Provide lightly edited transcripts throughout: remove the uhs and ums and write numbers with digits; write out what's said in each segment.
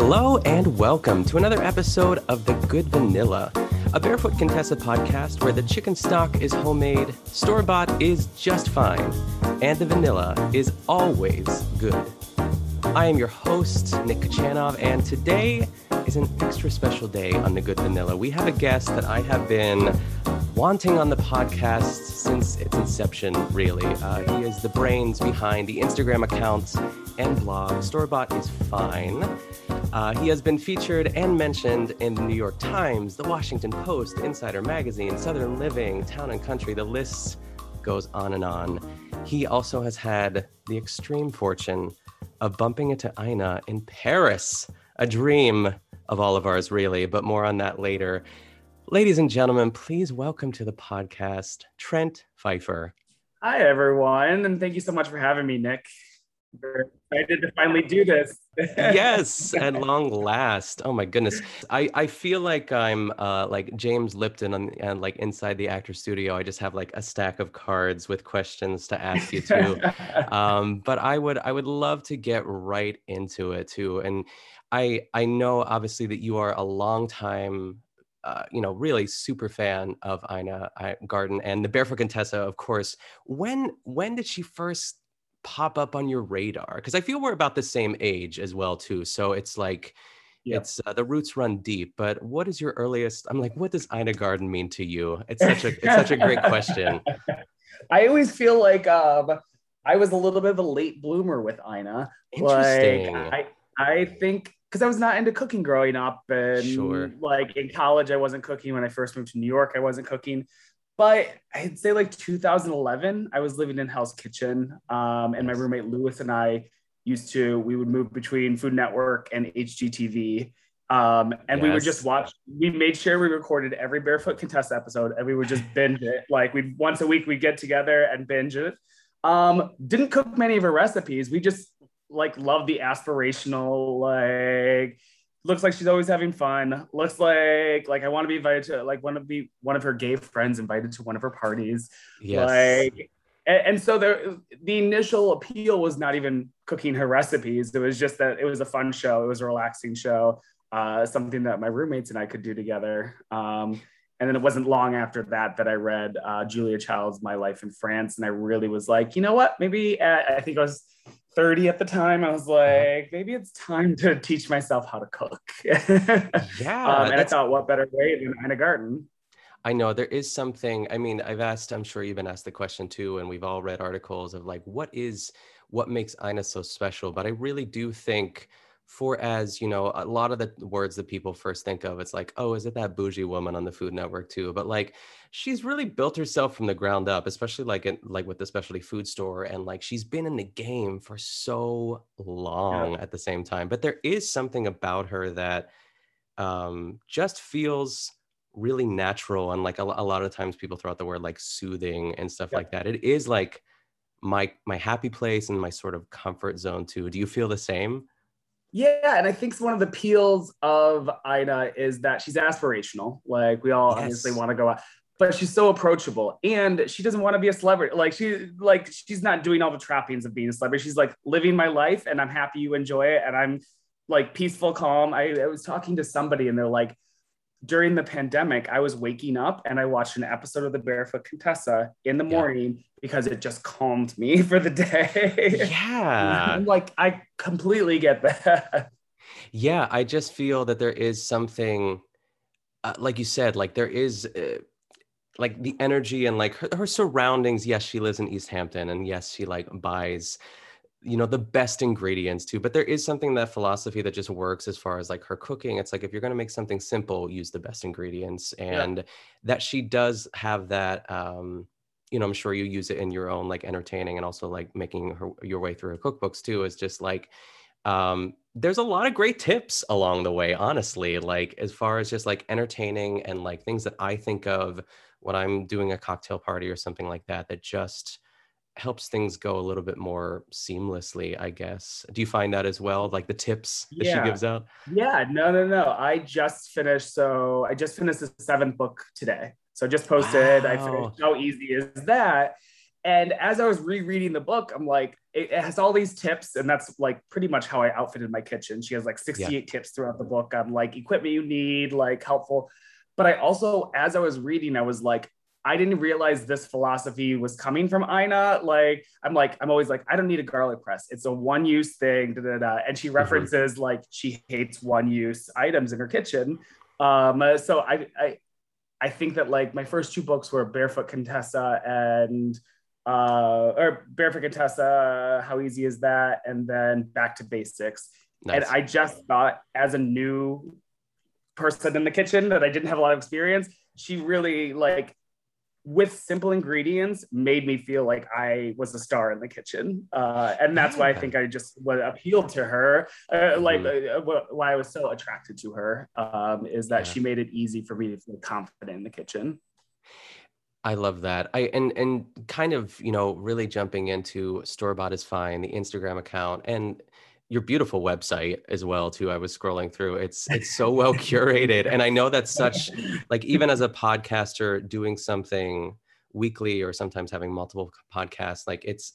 Hello and welcome to another episode of The Good Vanilla, a Barefoot Contessa podcast where the chicken stock is homemade, store-bought is just fine, and the vanilla is always good. I am your host, Nick Kachanov, and today is an extra special day on The Good Vanilla. We have a guest that I have been wanting on the podcast since its inception, really. He is the brains behind the Instagram accounts and blog Storebought is Fine. He has been featured and mentioned in the New York Times, the Washington Post, Insider Magazine, Southern Living, Town and Country. The list goes on and on. He also has had the extreme fortune of bumping into Ina in Paris, a dream of all of ours, really, but more on that later. Ladies and gentlemen, please welcome to the podcast, Trent Pfeiffer. Hi, everyone, and thank you so much for having me, Nick. We're excited to finally do this. Yes, at long last. Oh, my goodness. I feel like I'm like James Lipton and like Inside the Actor's Studio. I just have like a stack of cards with questions to ask you to. But I would love to get right into it, too. And I know, obviously, that you are a long time really super fan of Ina Garten and the Barefoot Contessa, of course. When did she first pop up on your radar? Because I feel we're about the same age as well, too. So it's like, It's the roots run deep. But what is your earliest? I'm like, what does Ina Garten mean to you? It's such a great question. I always feel like I was a little bit of a late bloomer with Ina. Interesting. Like, I think. Because I was not into cooking growing up, and like in college, I wasn't cooking. When I first moved to New York, I wasn't cooking. But I'd say like 2011, I was living in Hell's Kitchen, and my roommate Lewis and I we would move between Food Network and HGTV, and we would just watch. We made sure we recorded every Barefoot Contessa episode, and we would just binge it. Like once a week, we'd get together and binge it. Didn't cook many of her recipes. We just love the aspirational, looks like she's always having fun. Looks like I want to be invited to, one of her gay friends invited to one of her parties. Yes. And so the initial appeal was not even cooking her recipes. It was just that it was a fun show. It was a relaxing show, something that my roommates and I could do together. And then it wasn't long after that I read Julia Child's My Life in France. And I really was like, you know what? Maybe I think I was 30 at the time. I was like, maybe it's time to teach myself how to cook. And I thought, what better way than Ina Garten? I know there is something. I mean, I'm sure you've been asked the question too, and we've all read articles of like, what makes Ina so special? But I really do think, for as you know, a lot of the words that people first think of, it's like, oh, is it that bougie woman on the Food Network too? But like, she's really built herself from the ground up, especially like with the specialty food store, and like she's been in the game for so long at the same time. But there is something about her that just feels really natural, and like a lot of times people throw out the word like soothing and stuff like that. It is like my happy place and my sort of comfort zone too. Do you feel the same? Yeah, and I think one of the appeals of Ina is that she's aspirational. Like, we all obviously want to go out, but she's so approachable, and she doesn't want to be a celebrity. Like, she's not doing all the trappings of being a celebrity. She's like, living my life, and I'm happy you enjoy it, and I'm like peaceful, calm. I was talking to somebody, and they're like, during the pandemic, I was waking up and I watched an episode of the Barefoot Contessa in the morning because it just calmed me for the day. Yeah. I'm like, I completely get that. Yeah. I just feel that there is something, like you said, like there is like the energy and like her surroundings. Yes. She lives in East Hampton, and yes, she like buys, the best ingredients too, but there is something in that philosophy that just works as far as like her cooking. It's like, if you're going to make something simple, use the best ingredients, and that she does have that, I'm sure you use it in your own like entertaining and also like making your way through her cookbooks too, is just like, there's a lot of great tips along the way, honestly, like as far as just like entertaining and like things that I think of when I'm doing a cocktail party or something like that, that just helps things go a little bit more seamlessly, I guess. Do you find that as well? Like the tips that she gives out? Yeah, no. I just finished the 7th book today. So I just posted, I finished How Easy Is That? And as I was rereading the book, I'm like, it has all these tips. And that's like pretty much how I outfitted my kitchen. She has like 68 tips throughout the book on like equipment you need, like helpful. But I also, as I was reading, I was like, I didn't realize this philosophy was coming from Ina. I'm always like, I don't need a garlic press. It's a one-use thing. Da, da, da. And she references like she hates one-use items in her kitchen. So I think that like my first two books were Barefoot Contessa and Barefoot Contessa, How Easy Is That? And then Back to Basics. Nice. And I just thought, as a new person in the kitchen that I didn't have a lot of experience, she really like, with simple ingredients, made me feel like I was a star in the kitchen. And that's why I think I just appealed to her, why I was so attracted to her, is that she made it easy for me to feel confident in the kitchen. I love that. And kind of, you know, really jumping into Storebought is Fine, the Instagram account, and your beautiful website as well too. I was scrolling through. It's so well curated. And I know that's such like, even as a podcaster doing something weekly or sometimes having multiple podcasts, like it's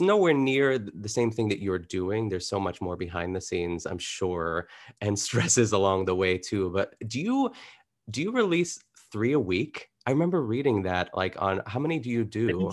nowhere near the same thing that you're doing. There's so much more behind the scenes, I'm sure, and stresses along the way too. But do you release 3 a week? I remember reading that, like, on how many do you do?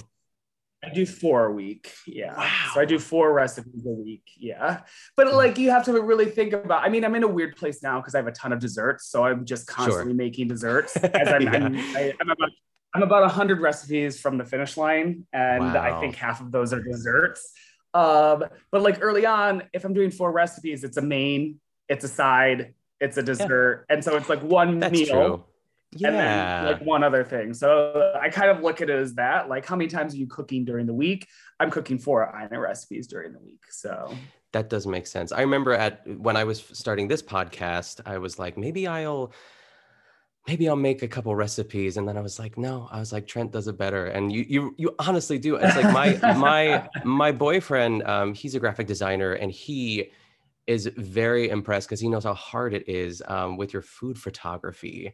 I do 4 a week. Yeah. Wow. So I do 4 recipes a week. Yeah. But like, you have to really think about, I mean, I'm in a weird place now because I have a ton of desserts. So I'm just constantly making desserts. As I'm about 100 recipes from the finish line. And I think half of those are desserts. But like early on, if I'm doing 4 recipes, it's a main, it's a side, it's a dessert. Yeah. And so it's like one meal. True. Yeah. And then like one other thing. So I kind of look at it as that, like, how many times are you cooking during the week? I'm cooking 4 Ina recipes during the week. So that does make sense. I remember when I was starting this podcast, I was like, maybe I'll make a couple recipes. And then I was like, no, Trent does it better. And you honestly do. It's like my boyfriend, he's a graphic designer, and he is very impressed because he knows how hard it is with your food photography.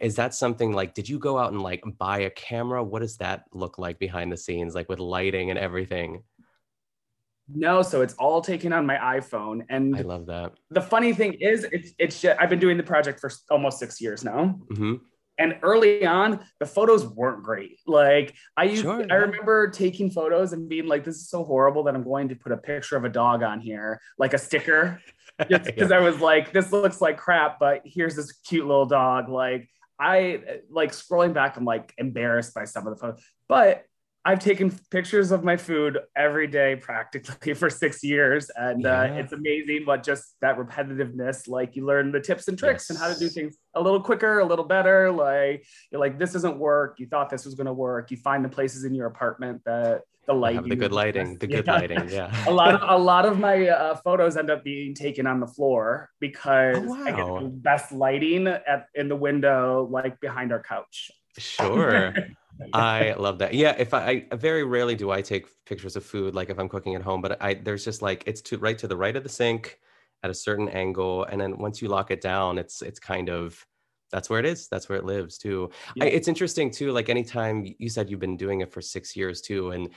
Is that something like, did you go out and like buy a camera? What does that look like behind the scenes, like with lighting and everything? No, so it's all taken on my iPhone. And I love that. The funny thing is, I've been doing the project for almost 6 years now. Mm-hmm. And early on, the photos weren't great. Like I remember taking photos and being like, this is so horrible that I'm going to put a picture of a dog on here, like a sticker. Just because I was like, this looks like crap, but here's this cute little dog. Like I like scrolling back, I'm like embarrassed by some of the photos, but I've taken pictures of my food every day practically for 6 years. And it's amazing what just that repetitiveness, like you learn the tips and tricks and how to do things a little quicker, a little better. Like you're like, this doesn't work. You thought this was going to work. You find the places in your apartment that the good lighting. Yeah. a lot of my photos end up being taken on the floor because I get the best lighting in the window, like behind our couch. Sure. I love that. Yeah. If I very rarely do I take pictures of food, like if I'm cooking at home, but there's just like, it's to the right of the sink at a certain angle. And then once you lock it down, it's kind of, that's where it is. That's where it lives too. Yeah. It's interesting too. Like anytime you said you've been doing it for 6 years too. And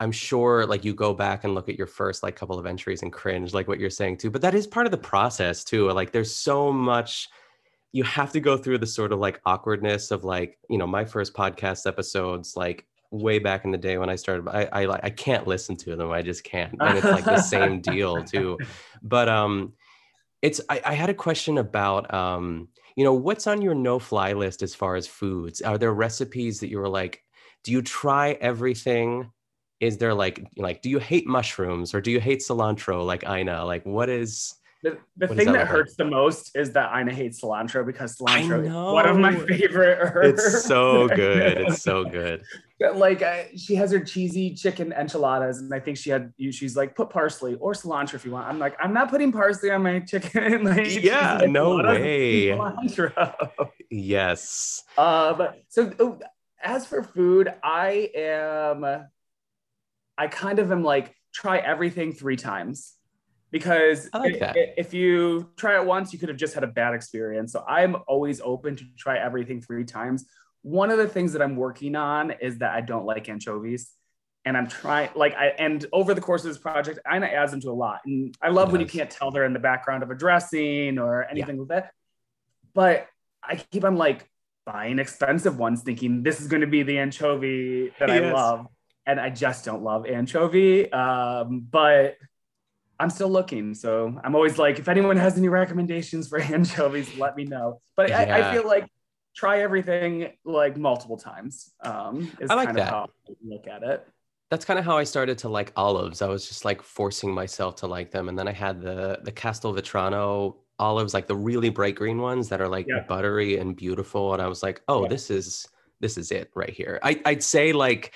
I'm sure like you go back and look at your first like couple of entries and cringe, like what you're saying too, but that is part of the process too. Like there's so much you have to go through, the sort of like awkwardness of like, you know, my first podcast episodes, like way back in the day when I started, I can't listen to them. I just can't. And it's like the same deal too. But I had a question about, you know, what's on your no-fly list as far as foods? Are there recipes that you were like, do you try everything? Is there like, do you hate mushrooms or do you hate cilantro? Like Ina, like what is... The thing that hurts the most is that Ina hates cilantro because cilantro is one of my favorite herbs. It's so good. It's so good. Like she has her cheesy chicken enchiladas, and I think she's like, put parsley or cilantro if you want. I'm like, I'm not putting parsley on my chicken. Like, yeah, no way. Cilantro. Yes. So as for food, I kind of am like, try everything 3 times. Because if you try it once, you could have just had a bad experience. So I'm always open to try everything 3 times. One of the things that I'm working on is that I don't like anchovies. And I'm trying, like, and over the course of this project, Ina adds them to a lot. And I love when you can't tell they're in the background of a dressing or anything like that. But I keep on like buying expensive ones thinking this is going to be the anchovy that I love. And I just don't love anchovy, but I'm still looking. So I'm always like, if anyone has any recommendations for anchovies, let me know. But I feel like try everything like multiple times is like kind of how I look at it. That's kind of how I started to like olives. I was just like forcing myself to like them. And then I had the Castel Vetrano olives, like the really bright green ones that are like buttery and beautiful. And I was like, oh, this is it right here. I'd say like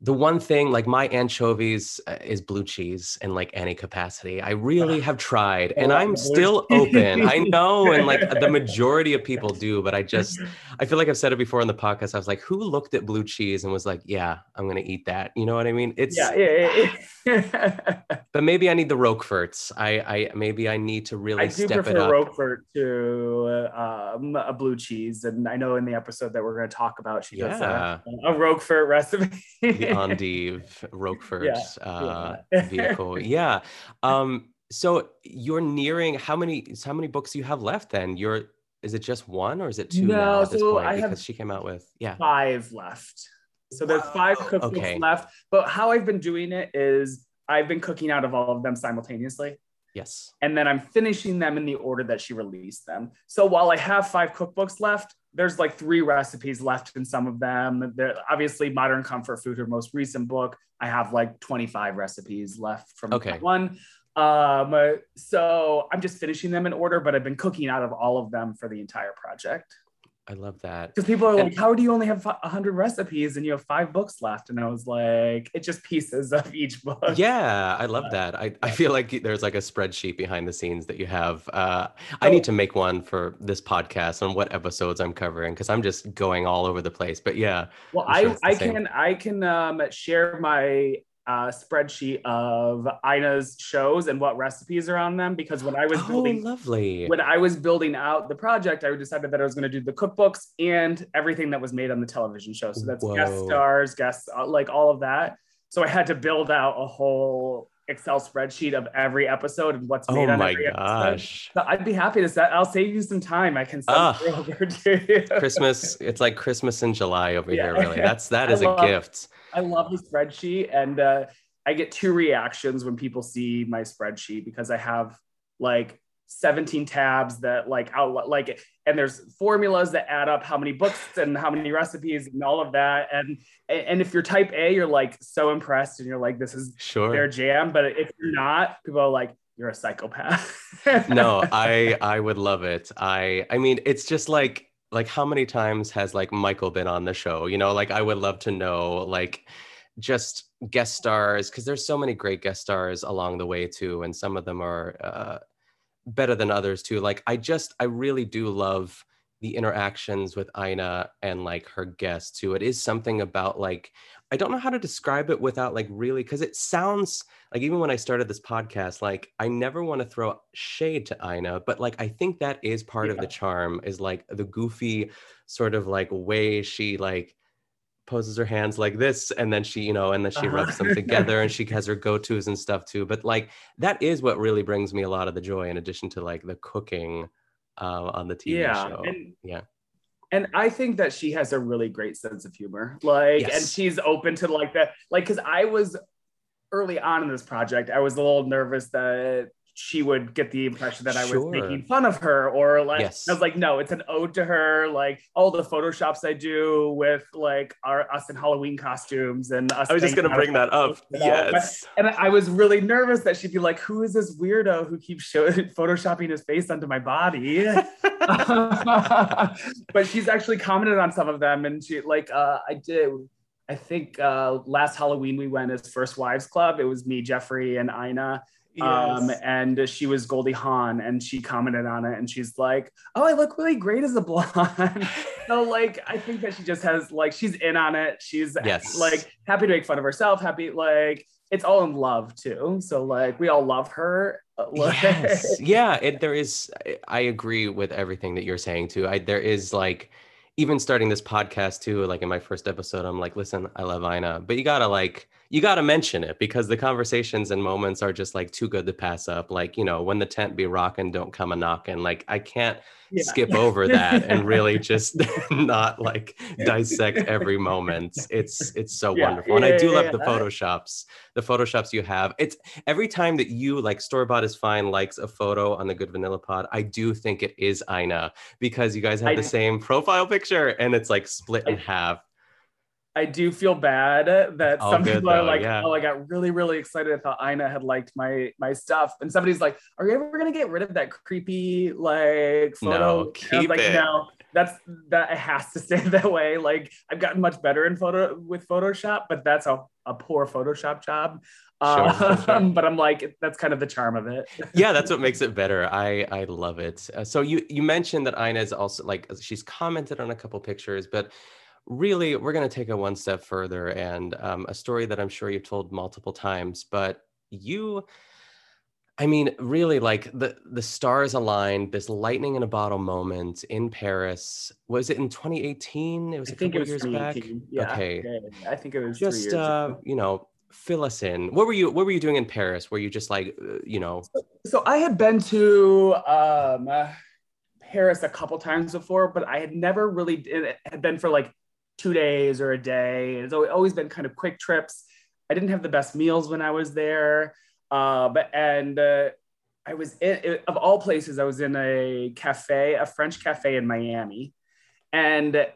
the one thing, like my anchovies is blue cheese in like any capacity. I really have tried and I'm still open. I know. And like the majority of people do, but I feel like I've said it before on the podcast. I was like, who looked at blue cheese and was like, yeah, I'm going to eat that. You know what I mean? It's, but maybe I need the Roqueforts. Maybe I need to really step it up. I do prefer Roquefort to a blue cheese. And I know in the episode that we're going to talk about, she does a Roquefort recipe. The endive Roqueforts vehicle. So you're nearing how many books do you have left then? Is it just one or is it two now at this point? I because she came out with five left. So there's five cookbooks left. But how I've been doing it is I've been cooking out of all of them simultaneously. Yes. And then I'm finishing them in the order that she released them. So while I have five cookbooks left, there's like three recipes left in some of them. There, obviously, Modern Comfort Food, her most recent book, I have like 25 recipes left from that one. So I'm just finishing them in order, but I've been cooking out of all of them for the entire project. I love that. Because people are like, how do you only have 100 recipes and you have five books left? And I was like, it's just pieces of each book. Yeah, I love that. I feel like there's like a spreadsheet behind the scenes that you have. I need to make one for this podcast on what episodes I'm covering because I'm just going all over the place. But yeah. Well, sure I can share my spreadsheet of Ina's shows and what recipes are on them, because when I was building out the project, I decided that I was going to do the cookbooks and everything that was made on the television show, so that's guest stars, guests, like all of that. So I had to build out a whole Excel spreadsheet of every episode and what's made on every gosh episode. So I'd be happy to set, I'll save you some time. I can send it over to you. Christmas, it's like Christmas in July over here, really. That is a gift. I love the spreadsheet, and I get two reactions when people see my spreadsheet, because I have like 17 tabs that like outlet, like, and there's formulas that add up how many books and how many recipes and all of that. And if you're type A, you're like so impressed and you're like, this is their jam. But if you're not, people are like, you're a psychopath. No, I would love it. I mean, it's just like how many times has like Michael been on the show? You know, like I would love to know, like just guest stars, because there's so many great guest stars along the way too. And some of them are better than others too. Like I really do love the interactions with Ina and like her guests too. It is something about like, I don't know how to describe it without like really, because it sounds like, even when I started this podcast, like I never want to throw shade to Ina, but like I think that is part of the charm, is like the goofy sort of like way she like poses her hands like this, and then she, you know, and then she rubs them together, and she has her go-tos and stuff too. But like that is what really brings me a lot of the joy, in addition to like the cooking on the TV show. And I think that she has a really great sense of humor. Like, and she's open to like that. Like, cause I was early on in this project, I was a little nervous that she would get the impression that I was making fun of her, or like, I was like, no, it's an ode to her. Like all the photoshops I do with like us in Halloween costumes and us. I was just going to bring that up. Yes. But, and I was really nervous that she'd be like, who is this weirdo who keeps photoshopping his face onto my body? But she's actually commented on some of them. And she like, I think last Halloween we went as First Wives Club. It was me, Jeffrey, and Ina. Yes. And she was Goldie Hawn, and she commented on it, and she's like, oh, I look really great as a blonde. So like I think that she just has like, she's in on it. She's like happy to make fun of herself, happy, like it's all in love too, so like we all love her. I agree with everything that you're saying too. There is like, even starting this podcast too, like in my first episode, I'm like, listen, I love Ina, but you gotta like you got to mention it, because the conversations and moments are just like too good to pass up. Like, you know, when the tent be rocking, don't come a knocking. Like, I can't skip over that and really just not like dissect every moment. It's so wonderful. And I do love the Photoshops you have. It's every time that you like Storebought is Fine likes a photo on the Good Vanilla Pod, I do think it is Ina, because you guys have the same profile picture and it's like split in half. I do feel bad that some people are like, oh, I got really, really excited. I thought Ina had liked my stuff. And somebody's like, are you ever going to get rid of that creepy, like, photo? No, keep it. No, it has to stay that way. Like, I've gotten much better with Photoshop, but that's a poor Photoshop job. Sure. But I'm like, that's kind of the charm of it. Yeah, that's what makes it better. I love it. So you mentioned that Ina is also like, she's commented on a couple pictures, but really, we're going to take it one step further, and a story that I'm sure you've told multiple times, but really, like the stars aligned, this lightning in a bottle moment in Paris. Was it in 2018? It was a couple years back. Yeah. Okay. I think it was just 3 years ago. Fill us in. What were you doing in Paris? Were you just like, So I had been to Paris a couple times before, but I had never really, it had been for like 2 days or a day. It's always been kind of quick trips. I didn't have the best meals when I was there. I was of all places, I was in a French cafe in Miami. And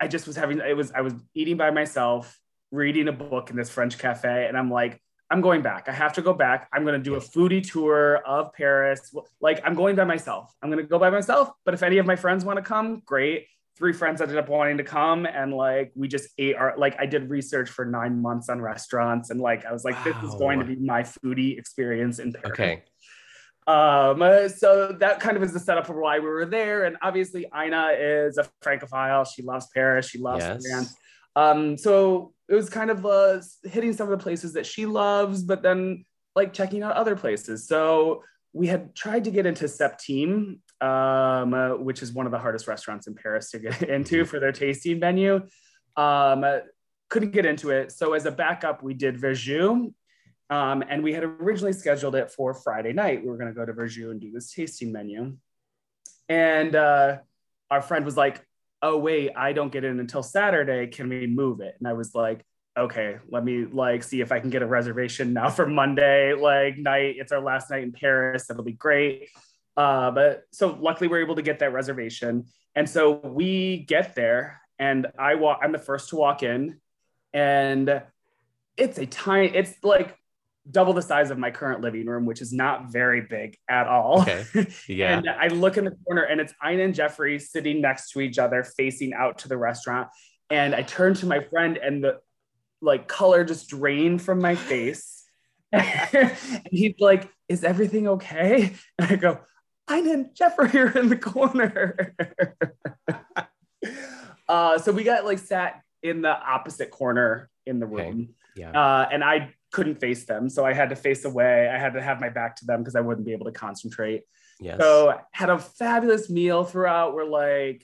I just was I was eating by myself, reading a book in this French cafe. And I'm like, I'm going back. I have to go back. I'm going to do a foodie tour of Paris. Like, I'm going by myself. I'm going to go by myself. But if any of my friends want to come, great. 3 friends ended up wanting to come. And like, we just ate I did research for 9 months on restaurants. And like, I was like, This is going to be my foodie experience in Paris. Okay. So that kind of is the setup for why we were there. And obviously Ina is a Francophile. She loves Paris. She loves France. So it was kind of hitting some of the places that she loves, but then like checking out other places. So we had tried to get into Septime, which is one of the hardest restaurants in Paris to get into for their tasting menu. Couldn't get into it. So as a backup, we did Verjus, and we had originally scheduled it for Friday night. We were going to go to Verjus and do this tasting menu. And our friend was like, oh wait, I don't get in until Saturday. Can we move it? And I was like, okay, let me like see if I can get a reservation now for Monday night. It's our last night in Paris. That'll be great. But so luckily we're able to get that reservation. And so we get there, and I'm the first to walk in, and it's like double the size of my current living room, which is not very big at all. Okay. Yeah. And I look in the corner, and it's Ina and Jeffrey sitting next to each other, facing out to the restaurant. And I turn to my friend, and the color just drained from my face. And he's like, is everything okay? And I go, Ina and Jeffrey are in the corner. So we got sat in the opposite corner in the room. Okay. Yeah. And I couldn't face them. So I had to face away. I had to have my back to them because I wouldn't be able to concentrate. Yes. So had a fabulous meal throughout. We're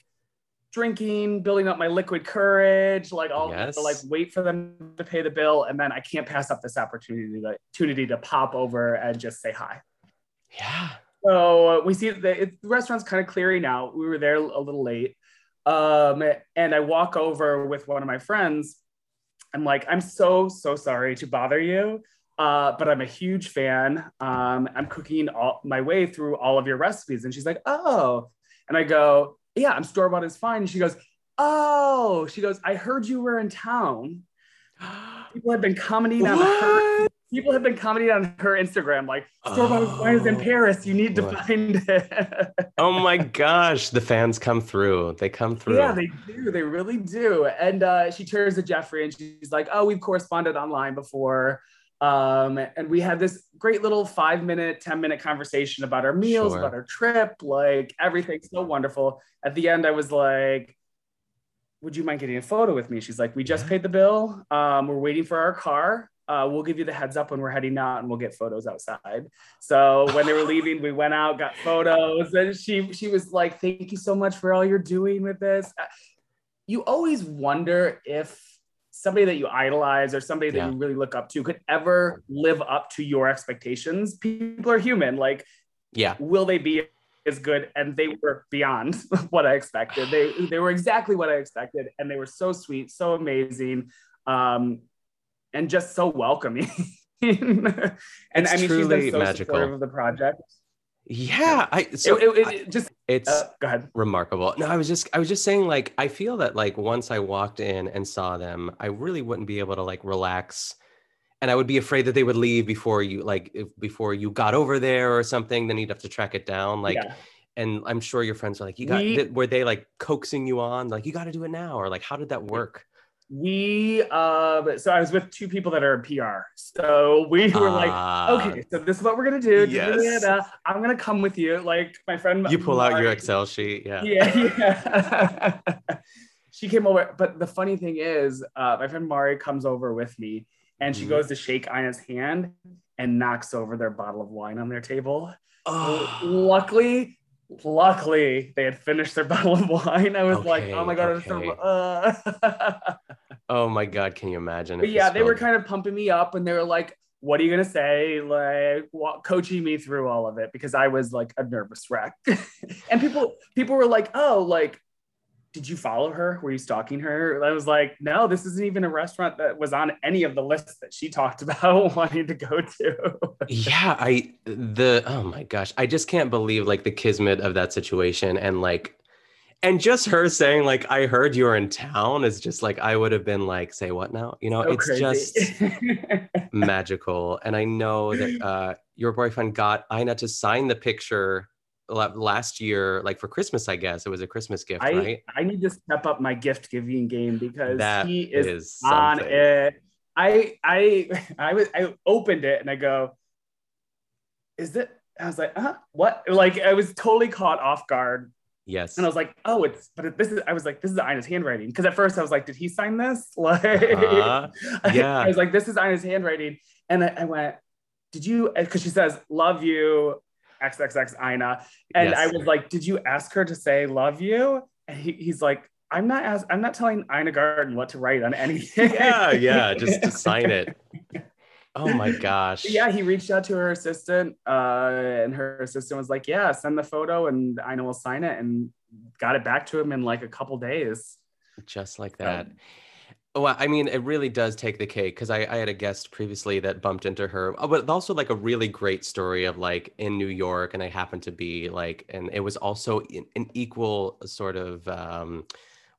drinking, building up my liquid courage, wait for them to pay the bill. And then I can't pass up this opportunity to pop over and just say hi. Yeah. So we see that the restaurant's kind of clearing out. We were there a little late. And I walk over with one of my friends. I'm like, I'm so, so sorry to bother you, but I'm a huge fan. I'm cooking my way through all of your recipes. And she's like, oh. And I go, yeah, I'm Storebought is Fine. And she goes, oh. She goes, I heard you were in town. People have been commenting on her Instagram, like, Storebought is Fine is in Paris. You need to find it. Oh my gosh. The fans come through. They come through. Yeah, they do. They really do. And she turns to Jeffrey, and she's like, oh, we've corresponded online before. And we had this great little 10-minute conversation about our meals, about our trip, everything so wonderful. At the end, I was like, would you mind getting a photo with me? She's like, we just paid the bill. We're waiting for our car. We'll give you the heads up when we're heading out, and we'll get photos outside. So when they were leaving, we went out, got photos, and she was like, thank you so much for all you're doing with this. You always wonder if somebody that you idolize or somebody that you really look up to could ever live up to your expectations. People are human. Like, will they be as good? And they were beyond what I expected. They were exactly what I expected. And they were so sweet, so amazing, and just so welcoming. And it's, I mean, she's been so magical. Supportive of the project. Yeah, it's remarkable. No, I was just saying, like, I feel that, like, once I walked in and saw them, I really wouldn't be able to, like, relax, and I would be afraid that they would leave before you got over there or something. Then you'd have to track it down, like, and I'm sure your friends were like, were they like coaxing you on, like, you got to do it now, or like, how did that work? So I was with two people that are PR. So we were like, okay, so this is what we're going to do. Yes. I'm going to come with you. Like, my friend. You pull Mari, out your Excel sheet. Yeah. She came over. But the funny thing is, my friend Mari comes over with me, and she goes to shake Ina's hand and knocks over their bottle of wine on their table. Oh. Luckily, they had finished their bottle of wine. I was like, oh my God. Okay. Oh my God, can you imagine? But yeah, they were kind of pumping me up, and they were like, what are you going to say? Like, coaching me through all of it, because I was like a nervous wreck. And people were like, oh, like, did you follow her? Were you stalking her? And I was like, no, this isn't even a restaurant that was on any of the lists that she talked about wanting to go to. Oh my gosh. I just can't believe, like, the kismet of that situation. And like, and just her saying, like, I heard you're in town is just like, I would have been like, say what now? You know, so it's crazy. Just magical. And I know that your boyfriend got Ina to sign the picture last year, like, for Christmas, I guess it was a Christmas gift, right? I need to step up my gift giving game, because that he is on it. I opened it and I go, is it? I was like, huh? What? Like, I was totally caught off guard. Yes. And I was like, oh, this is Ina's handwriting. Because at first I was like, did he sign this? Like, I was like, this is Ina's handwriting. And I went, did you? Because she says, love you. XXX Ina. And I was like, did you ask her to say love you? And he's like, I'm not telling Ina Garten what to write on anything. Just to sign it. Oh my gosh. Yeah, he reached out to her assistant, and her assistant was like, yeah, send the photo and Ina will sign it, and got it back to him in like a couple days. Just like that. Well, I mean, it really does take the cake, because I had a guest previously that bumped into her, but also like a really great story of like in New York, and I happened to be like, and it was also an equal sort of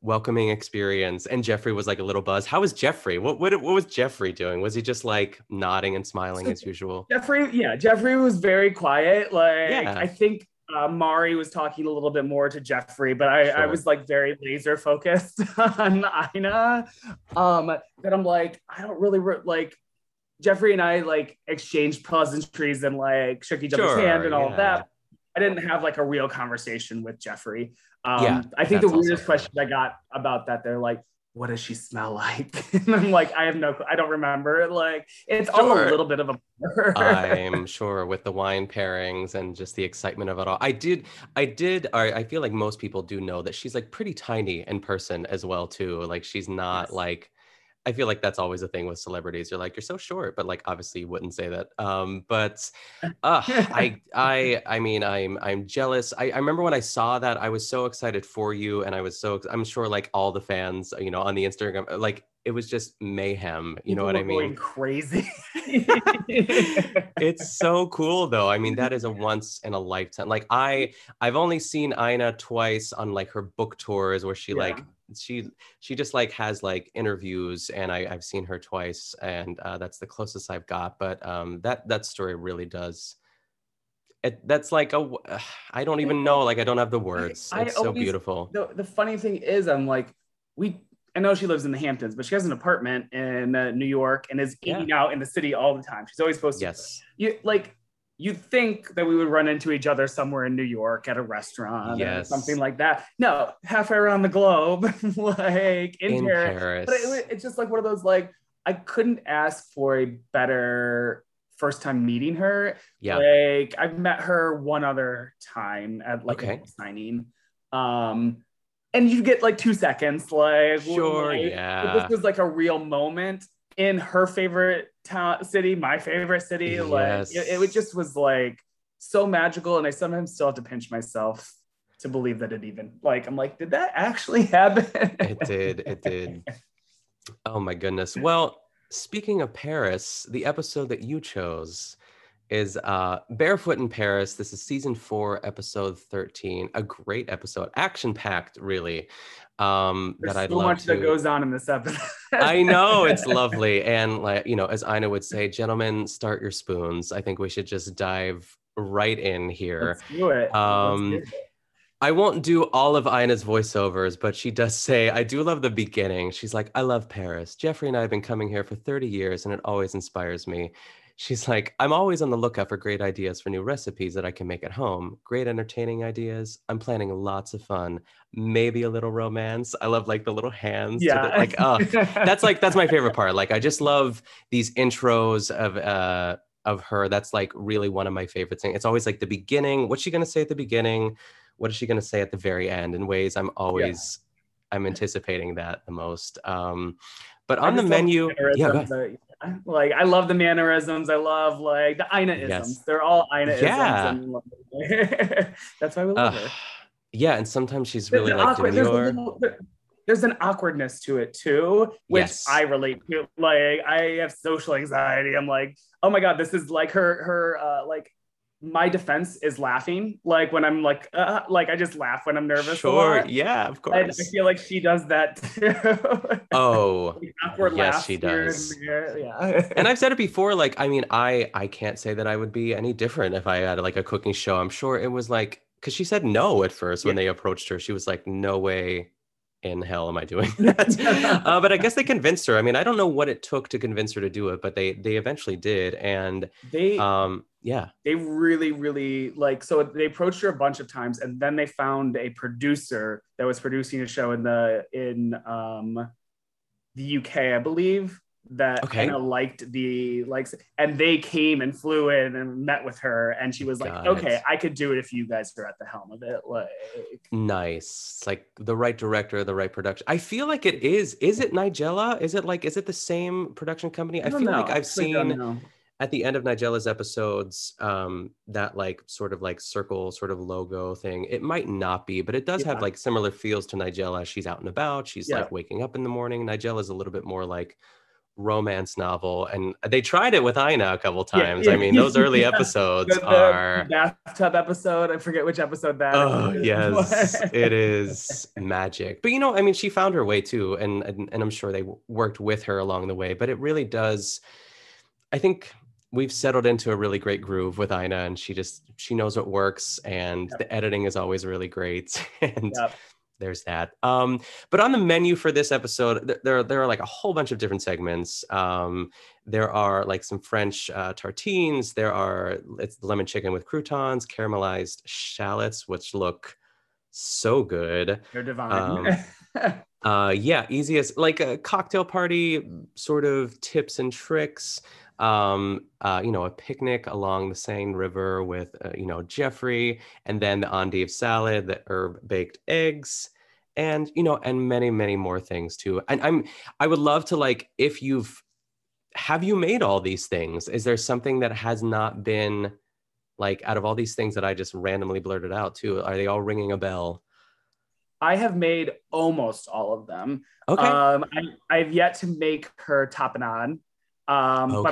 welcoming experience. And Jeffrey was like a little buzzed. How was Jeffrey? What was Jeffrey doing? Was he just like nodding and smiling as usual? Jeffrey was very quiet. Like, I think Mari was talking a little bit more to Jeffrey, but I was like very laser focused on Ina. That I'm like, I don't really like. Jeffrey and I like exchanged pleasantries and like shook each other's hand and all of that. I didn't have like a real conversation with Jeffrey. I think the weirdest question I got about that, they're like, what does she smell like? And I'm like, I have no clue. I don't remember. Like, it's all a little bit of a blur. I'm sure with the wine pairings and just the excitement of it all. I feel like most people do know that she's like pretty tiny in person as well too. Like, she's not like, I feel like that's always a thing with celebrities. You're like, you're so short, but like, obviously you wouldn't say that. I mean, I'm jealous. I remember when I saw that, I was so excited for you, and I'm sure like all the fans, you know, on the Instagram, like it was just mayhem. You know what I mean? Going crazy. It's so cool though. I mean, that is a once in a lifetime. Like I've only seen Ina twice on like her book tours where she like, she just like has like interviews, and I've seen her twice, and that's the closest I've got. But that story really does. That's like a I don't even know. Like I don't have the words. It's so beautiful. The funny thing is, I'm like I know she lives in the Hamptons, but she has an apartment in New York and is eating out in the city all the time. She's always posting. Yes. You'd think that we would run into each other somewhere in New York at a restaurant or something like that. No, halfway around the globe, like in Paris. But it's just like one of those, like, I couldn't ask for a better first time meeting her. Yeah. Like I've met her one other time at like a signing. and you get like 2 seconds, like, sure, like, yeah. This was like a real moment in her favorite town, city, my favorite city. Yes. Like, it just was like so magical, and I sometimes still have to pinch myself to believe that it even, like, I'm like, did that actually happen? It did. Oh my goodness. Well, speaking of Paris, the episode that you chose is Barefoot in Paris. This is season 4, episode 13. A great episode, action-packed, really. There's so much that goes on in this episode. I know, it's lovely. And like, you know, as Ina would say, gentlemen, start your spoons. I think we should just dive right in here. Let's do it. Let's do it. I won't do all of Ina's voiceovers, but she does say, I do love the beginning. She's like, I love Paris. Jeffrey and I have been coming here for 30 years and it always inspires me. She's like, I'm always on the lookout for great ideas for new recipes that I can make at home. Great entertaining ideas. I'm planning lots of fun. Maybe a little romance. I love like the little hands. Yeah. That's my favorite part. Like, I just love these intros of her. That's like really one of my favorite things. It's always like the beginning. What's she going to say at the beginning? What is she going to say at the very end? In ways I'm anticipating that the most. But on the menu, like, I love the mannerisms. I love like the Ina-isms. Yes. They're all Ina-isms. Yeah. And that's why we love her. Yeah, and sometimes she's really like demure. There's an awkwardness to it too, which I relate to. Like, I have social anxiety. I'm like, oh my God, this is like her like, my defense is laughing. Like when I'm like I just laugh when I'm nervous. Sure, yeah, of course. I feel like she does that too. Oh, like yes, she does. Yeah. And I've said it before. Like, I mean, I can't say that I would be any different if I had like a cooking show. I'm sure it was like, because she said no at first when they approached her. She was like, no way in hell am I doing that? But I guess they convinced her. I mean, I don't know what it took to convince her to do it, but they eventually did. And they they really, really like, so they approached her a bunch of times, and then they found a producer that was producing a show in the UK, I believe, that kind of liked the likes, and they came and flew in and met with her, and she was like, okay, I could do it if you guys are at the helm of it. Like, nice. It's like the right director, the right production. I feel like it is it Nigella? Is it the same production company? I feel know. Like I've seen at the end of Nigella's episodes, that like sort of like circle sort of logo thing. It might not be, but it does have like similar feels to Nigella. She's out and about. She's like waking up in the morning. Nigella's a little bit more like romance novel, and they tried it with Ina a couple times. I mean, those early episodes are bathtub episode. I forget which episode that is. Yes, it is magic. But you know, I mean, she found her way too, and I'm sure they worked with her along the way, but it really does. I think we've settled into a really great groove with Ina, and she knows what works, and the editing is always really great. And there's that. But on the menu for this episode, there are like a whole bunch of different segments. There are like some French tartines. There are lemon chicken with croutons, caramelized shallots, which look so good. They're divine. Easiest, like a cocktail party sort of tips and tricks. You know, a picnic along the Seine River with, you know, Jeffrey, and then the endive salad, the herb baked eggs, and, you know, and many, many more things too. And I would love to, like, have you made all these things? Is there something that has not been, like, out of all these things that I just randomly blurted out too, are they all ringing a bell? I have made almost all of them. Okay. I've yet to make her tapenade. But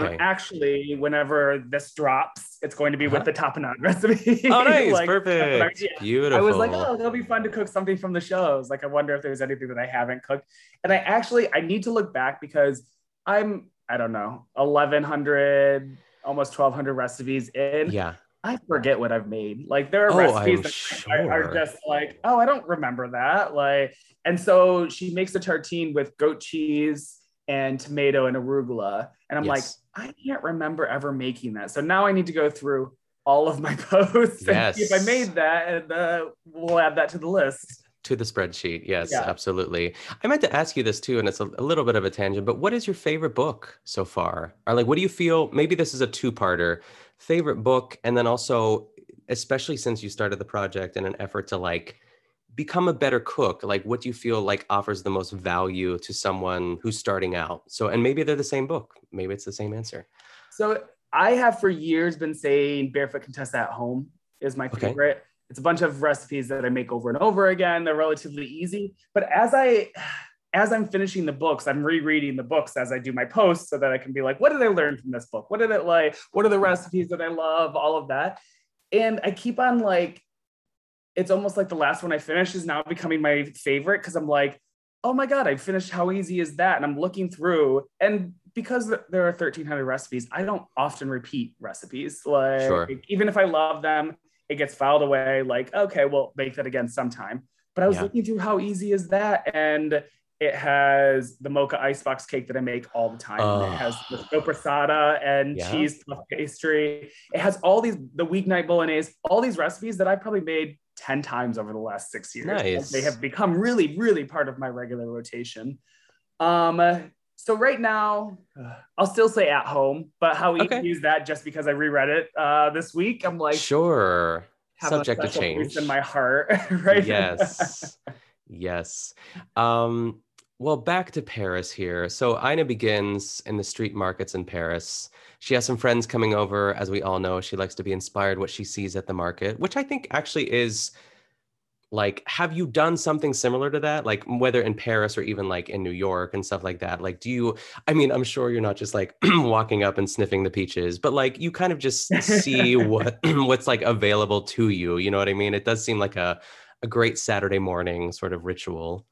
I'm actually, whenever this drops, it's going to be with the tapenade recipe. Oh, nice. Like, perfect. Beautiful. I was like, oh, that'll be fun to cook something from the shows. Like, I wonder if there's anything that I haven't cooked. And I need to look back, because I don't know, 1,100, almost 1,200 recipes in. Yeah. I forget what I've made. Like, there are recipes that are just like, oh, I don't remember that. Like, and so she makes a tartine with goat cheese and tomato and arugula. And I'm like, I can't remember ever making that. So now I need to go through all of my posts and see if I made that, and we'll add that to the list. To the spreadsheet. Yes, absolutely. I meant to ask you this too, and it's a little bit of a tangent, but what is your favorite book so far? Or like, what do you feel, maybe this is a two-parter, favorite book, and then also, especially since you started the project in an effort to like become a better cook? Like, what do you feel like offers the most value to someone who's starting out? So, and maybe they're the same book. Maybe it's the same answer. So I have for years been saying Barefoot Contessa at Home is my favorite. Okay. It's a bunch of recipes that I make over and over again. They're relatively easy. But as I'm finishing the books, I'm rereading the books as I do my posts so that I can be like, what did I learn from this book? What did it like? What are the recipes that I love? All of that. And I keep on like, it's almost like the last one I finish is now becoming my favorite because I'm like, oh my God, I finished. How easy is that? And I'm looking through, and because there are 1,300 recipes, I don't often repeat recipes. Like, sure. Even if I love them, it gets filed away. Like, okay, we'll make that again sometime. But I was looking through how easy is that, and it has the mocha icebox cake that I make all the time. It has the sopressata and cheese puff pastry. It has all these, the weeknight bolognese, all these recipes that I probably made 10 times over the last 6 years. Nice. They have become really, really part of my regular rotation. So right now, I'll still say at home, but how we can use that just because I reread it this week. I'm like, sure. Subject to change. Place in my heart, right? Yes. Yes. Well, back to Paris here. So Ina begins in the street markets in Paris. She has some friends coming over. As we all know, she likes to be inspired what she sees at the market, which I think actually is like, have you done something similar to that? Like whether in Paris or even like in New York and stuff like that. Like, do you, I mean, I'm sure you're not just like walking up and sniffing the peaches, but like you kind of just see what's like available to you. You know what I mean? It does seem like a great Saturday morning sort of ritual.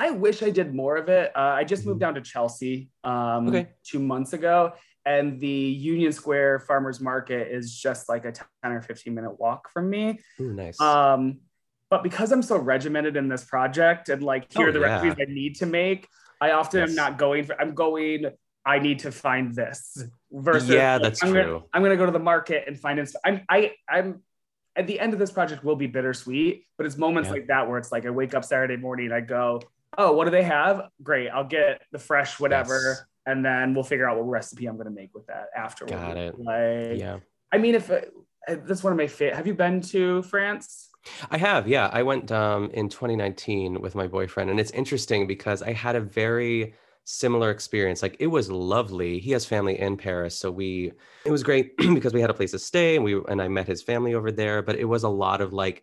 I wish I did more of it. I just moved down to Chelsea 2 months ago, and the Union Square Farmers Market is just like a 10 or 15 minute walk from me. Ooh, nice. But because I'm so regimented in this project and like here are the recipes I need to make, I often am not going for, I need to find this versus I'm going to go to the market and find it. I'm at the end of this project will be bittersweet, but it's moments like that where it's like, I wake up Saturday morning and I go, oh, what do they have? Great. I'll get the fresh whatever. Yes. And then we'll figure out what recipe I'm going to make with that afterwards. Got it. Like, yeah. I mean, if that's one of my favorite. Have you been to France? I have. Yeah. I went in 2019 with my boyfriend, and it's interesting because I had a very similar experience. Like it was lovely. He has family in Paris, so it was great because we had a place to stay, and I met his family over there. But it was a lot of like,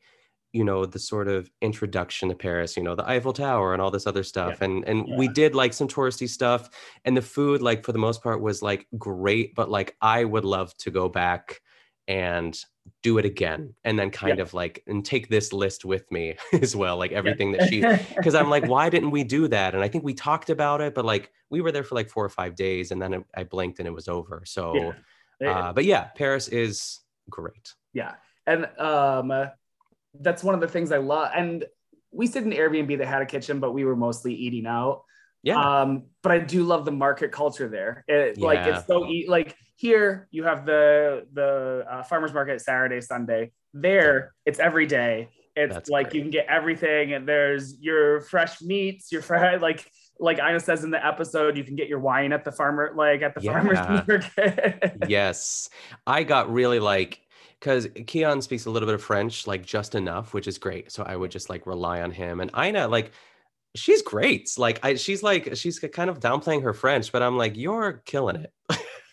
you know, the sort of introduction to Paris, you know, the Eiffel Tower and all this other stuff. Yeah. And we did like some touristy stuff, and the food, like for the most part, was like great, but like I would love to go back and do it again, and then kind of like, and take this list with me as well, like everything that she, because I'm like, why didn't we do that? And I think we talked about it, but like we were there for like 4 or 5 days, and then I blinked and it was over. So but yeah, Paris is great. Yeah. And that's one of the things I love. And we stayed in an Airbnb that had a kitchen, but we were mostly eating out. Yeah. But I do love the market culture there. Like it's so like here you have the farmers market Saturday, Sunday. There it's every day. It's That's like great. You can get everything, and there's your fresh meats, your fresh like Ina says in the episode, you can get your wine at the farmers market. Yes, I got really like. Because Keon speaks a little bit of French, like just enough, which is great. So I would just like rely on him. And Ina, like, she's great. Like, she's kind of downplaying her French, but I'm like, you're killing it.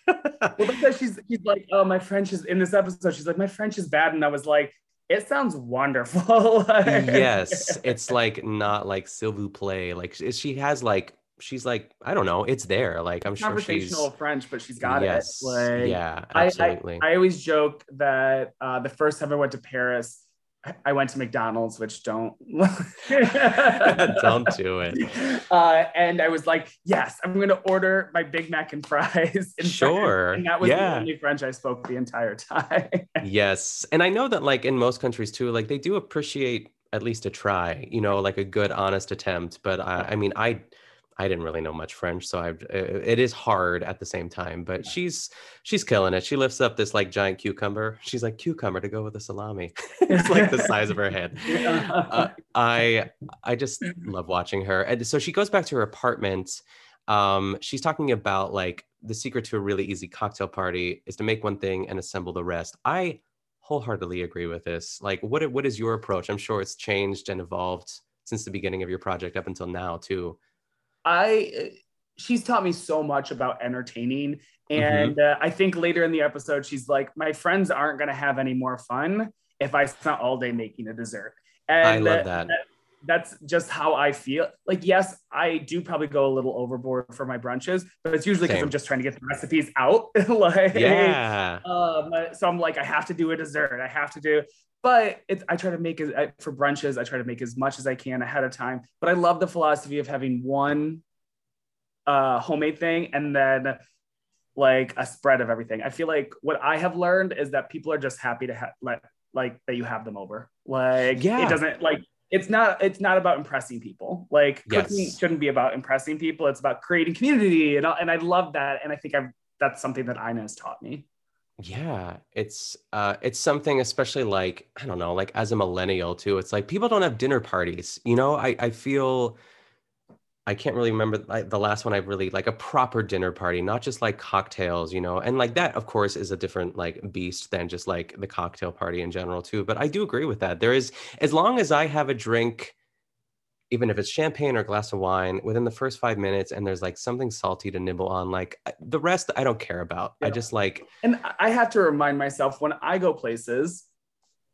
Well, because she's like, oh, my French is in this episode. She's like, my French is bad, and I was like, it sounds wonderful. Yes, it's like not like s'il vous plaît. Like she has like. She's like, I don't know, it's there. Like I'm sure she's conversational French, but she's got it. Like, yeah, absolutely. I always joke that the first time I went to Paris, I went to McDonald's, which don't do it. And I was like, yes, I'm going to order my Big Mac and fries. Sure. And that was the only French I spoke the entire time. Yes. And I know that like in most countries too, like they do appreciate at least a try, you know, like a good, honest attempt. But I mean, I didn't really know much French, so it is hard at the same time, but she's killing it. She lifts up this like giant cucumber. She's like, cucumber to go with the salami. It's like the size of her head. I just love watching her. And so she goes back to her apartment. She's talking about like the secret to a really easy cocktail party is to make one thing and assemble the rest. I wholeheartedly agree with this. Like, what is your approach? I'm sure it's changed and evolved since the beginning of your project up until now too. She's taught me so much about entertaining. And I think later in the episode, she's like, my friends aren't going to have any more fun if I spent all day making a dessert. And I love that. That's just how I feel. Like, yes, I do probably go a little overboard for my brunches, but it's usually because I'm just trying to get the recipes out. So I'm like, I have to do a dessert. I have to do, but it's, I try to make it for brunches. I try to make as much as I can ahead of time, but I love the philosophy of having one homemade thing and then like a spread of everything. I feel like what I have learned is that people are just happy to that you have them over. Like, it doesn't like, it's not about impressing people. Like, cooking shouldn't be about impressing people. It's about creating community. And I love that. And I think that's something that Ina has taught me. Yeah. It's something, especially like, I don't know, like as a millennial too, it's like people don't have dinner parties. You know, I feel, I can't really remember the last one I really like a proper dinner party, not just like cocktails, you know, and like that of course is a different like beast than just like the cocktail party in general too. But I do agree with that. There is, as long as I have a drink, even if it's champagne or a glass of wine within the first 5 minutes, and there's like something salty to nibble on, like the rest, I don't care about. Yeah. I just like, and I have to remind myself when I go places,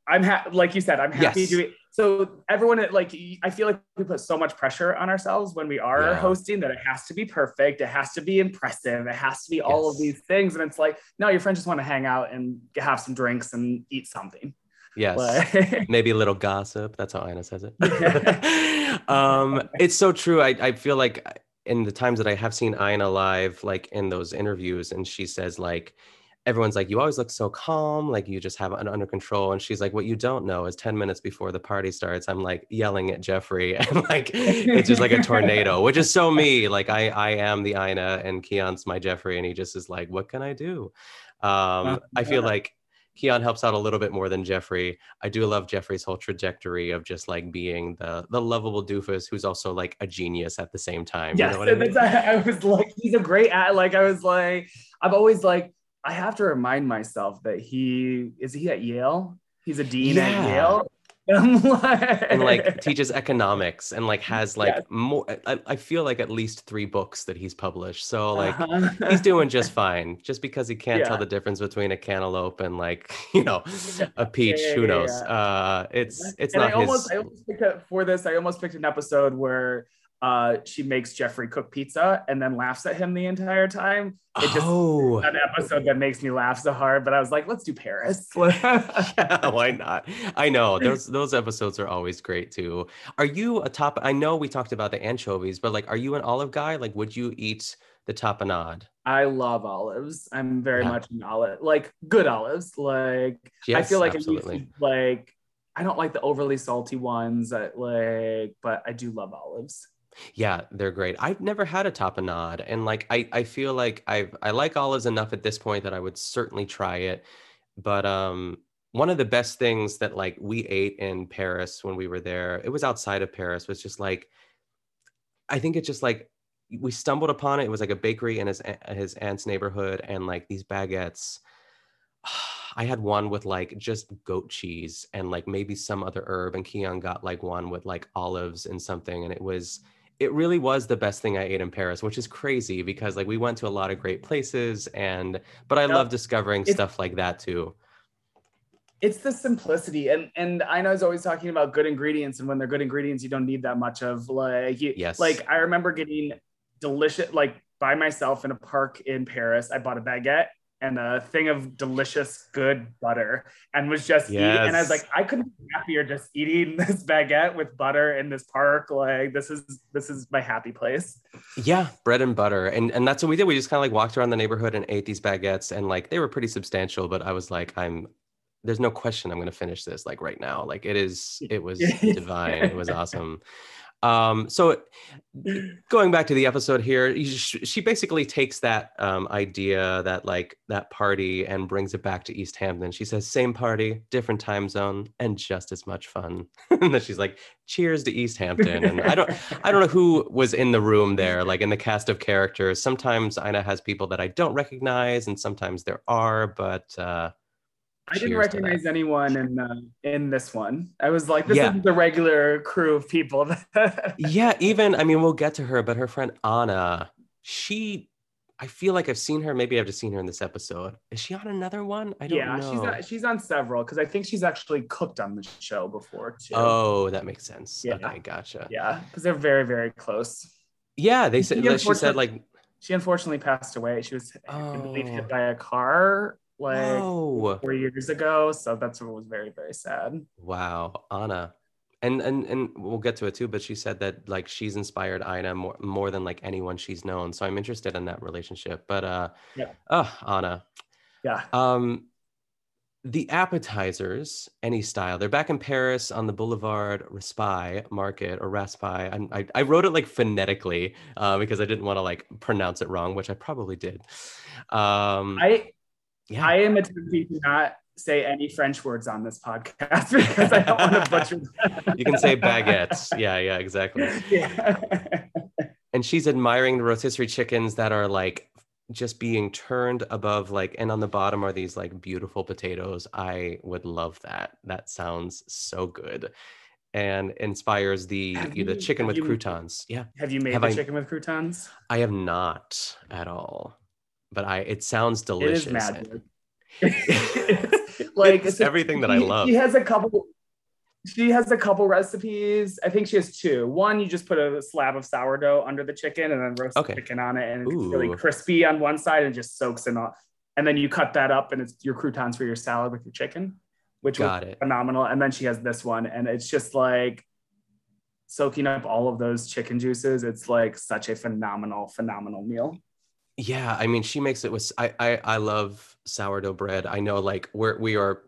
I'm like you said, I'm happy to do it. So everyone, like, I feel like we put so much pressure on ourselves when we are hosting that it has to be perfect. It has to be impressive. It has to be all of these things. And it's like, no, your friends just want to hang out and have some drinks and eat something. Maybe a little gossip. That's how Ina says it. It's so true. I feel like in the times that I have seen Ina live, like in those interviews, and she says like, everyone's like, you always look so calm, like you just have it under control. And she's like, what you don't know is 10 minutes before the party starts, I'm like yelling at Jeffrey and like, it's just like a tornado, which is so me. Like I am the Ina and Keon's my Jeffrey. And he just is like, what can I do? I feel like Keon helps out a little bit more than Jeffrey. I do love Jeffrey's whole trajectory of just like being the lovable doofus who's also like a genius at the same time. Yes, you know what I mean? I was like, he's a great, like, I was like, I've always like, I have to remind myself that he is at Yale? He's a dean at Yale. And like teaches economics and like has like more, I feel like at least 3 books that he's published. So like he's doing just fine just because he can't tell the difference between a cantaloupe and like, you know, a peach, who knows? I almost picked an episode where she makes Jeffrey cook pizza and then laughs at him the entire time. An episode that makes me laugh so hard, but I was like, let's do Paris. Why not? I know those episodes are always great too. Are you a top? I know we talked about the anchovies, but like, are you an olive guy? Like, would you eat the tapenade? I love olives. I'm very much an olive, like good olives. Like, yes, I feel like I don't like the overly salty ones, but I do love olives. Yeah, they're great. I've never had a tapenade. And like, I feel like I like olives enough at this point that I would certainly try it. But one of the best things that like we ate in Paris when we were there, it was outside of Paris, was just like, I think it's just like, we stumbled upon it. It was like a bakery in his aunt's neighborhood and like these baguettes. I had one with like just goat cheese and like maybe some other herb, and Keon got like one with like olives and something. And it really was the best thing I ate in Paris, which is crazy because like we went to a lot of great places but I love discovering stuff like that too. It's the simplicity. And Ina's always talking about good ingredients, and when they're good ingredients, you don't need that much of like, like I remember getting delicious, like by myself in a park in Paris, I bought a baguette and a thing of delicious, good butter, and was just eating. And I was like, I couldn't be happier just eating this baguette with butter in this park. Like, this is my happy place. Yeah, bread and butter. And that's what we did. We just kind of like walked around the neighborhood and ate these baguettes, and like, they were pretty substantial, but I was like, there's no question I'm gonna finish this like right now. Like it was divine. It was awesome. So going back to the episode here, she basically takes that idea that like that party and brings it back to East Hampton. She says, same party, different time zone, and just as much fun. And then she's like, cheers to East Hampton. And I don't know who was in the room there, like in the cast of characters. Sometimes Ina has people that I don't recognize, and sometimes there are, but I didn't recognize anyone in this one. I was like, this isn't the regular crew of people. Yeah, even, I mean, we'll get to her, but her friend Anna, she, I feel like I've seen her. Maybe I've just seen her in this episode. Is she on another one? I don't know. Yeah, she's on several, because I think she's actually cooked on the show before, too. Oh, that makes sense. Yeah. Okay, gotcha. Yeah, because they're very, very close. Yeah, they said, like, she said, like... She unfortunately passed away. She was, I believe, hit by a car, like, 4 years ago. So that's what was very, very sad. Wow, Anna. And we'll get to it too, but she said that, like, she's inspired Ina more than, like, anyone she's known. So I'm interested in that relationship. But Anna. Yeah. The appetizers, any style. They're back in Paris on the Boulevard Raspail Market or Raspail. I wrote it like phonetically because I didn't want to like pronounce it wrong, which I probably did. I am attempting to not say any French words on this podcast because I don't want to butcher them. You can say baguettes. Yeah, exactly. Yeah. And she's admiring the rotisserie chickens that are like just being turned above, like, and on the bottom are these like beautiful potatoes. I would love that. That sounds so good, and inspires the chicken with croutons. Yeah. Have you made chicken with croutons? I have not at all, but it sounds delicious. It is magic. It's like it's everything that I love. She has a couple recipes. I think she has two. One, you just put a slab of sourdough under the chicken and then roast the chicken on it. And it's really crispy on one side and just soaks in all. And then you cut that up and it's your croutons for your salad with your chicken, which was phenomenal. And then she has this one. And it's just like soaking up all of those chicken juices. It's like such a phenomenal, phenomenal meal. Yeah. I mean, she makes it with, I love sourdough bread. I know, like, we are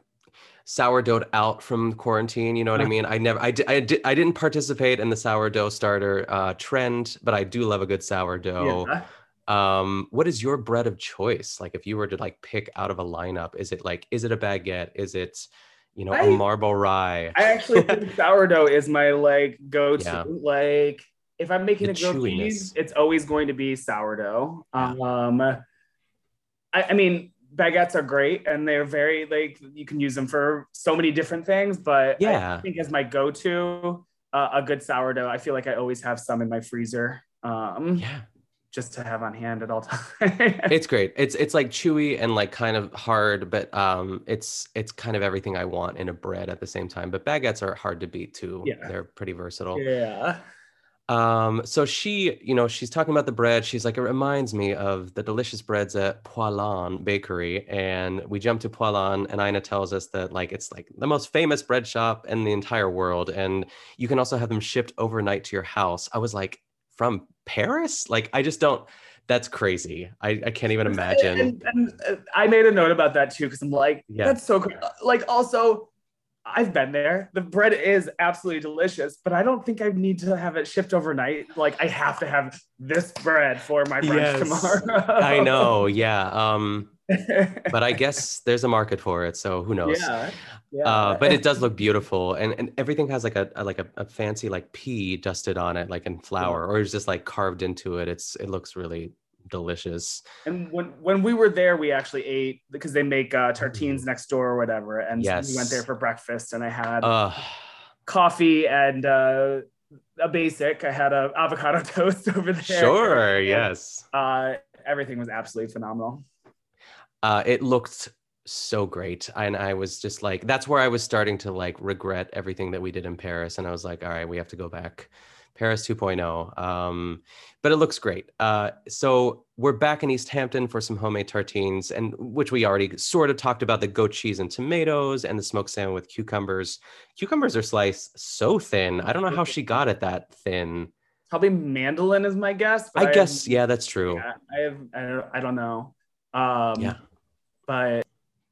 sourdough'd out from quarantine, you know what I mean? I didn't participate in the sourdough starter trend, but I do love a good sourdough. Yeah. What is your bread of choice? Like, if you were to like pick out of a lineup, is it a baguette? Is it, you know, a marble rye? I actually think sourdough is my like go-to. Yeah. Like, if I'm making a grilled cheese, it's always going to be sourdough. I mean, baguettes are great and they're very, like, you can use them for so many different things, but I think as my go-to, a good sourdough, I feel like I always have some in my freezer, just to have on hand at all times. It's great. It's like chewy and like kind of hard, but it's kind of everything I want in a bread at the same time, but baguettes are hard to beat too. Yeah. They're pretty versatile. Yeah. So she, you know, she's talking about the bread. She's like, it reminds me of the delicious breads at Poilon Bakery. And we jump to Poilon, and Ina tells us that, like, it's like the most famous bread shop in the entire world. And you can also have them shipped overnight to your house. I was like, from Paris? Like, I just don't, that's crazy. I can't even imagine. And I made a note about that too, because I'm like, that's so cool. Like, also, I've been there. The bread is absolutely delicious, but I don't think I need to have it shipped overnight. Like, I have to have this bread for my brunch tomorrow. I know. Yeah. But I guess there's a market for it. So who knows? Yeah. Yeah. But it does look beautiful. And everything has like a fancy like pea dusted on it, like in flour, or it's just like carved into it. It looks really delicious. And when we were there, we actually ate, because they make tartines next door or whatever, and we went there for breakfast, and I had coffee and a basic. I had a avocado toast over there. Sure. And, yes. Everything was absolutely phenomenal. It looked so great, and I was just like, that's where I was starting to like regret everything that we did in Paris, and I was like, all right, we have to go back. Paris 2.0, but it looks great. So we're back in East Hampton for some homemade tartines, and which we already sort of talked about, the goat cheese and tomatoes and the smoked salmon with cucumbers. Cucumbers are sliced so thin. I don't know how she got it that thin. Probably mandolin is my guess. But I guess, yeah, that's true. Yeah, I don't know. But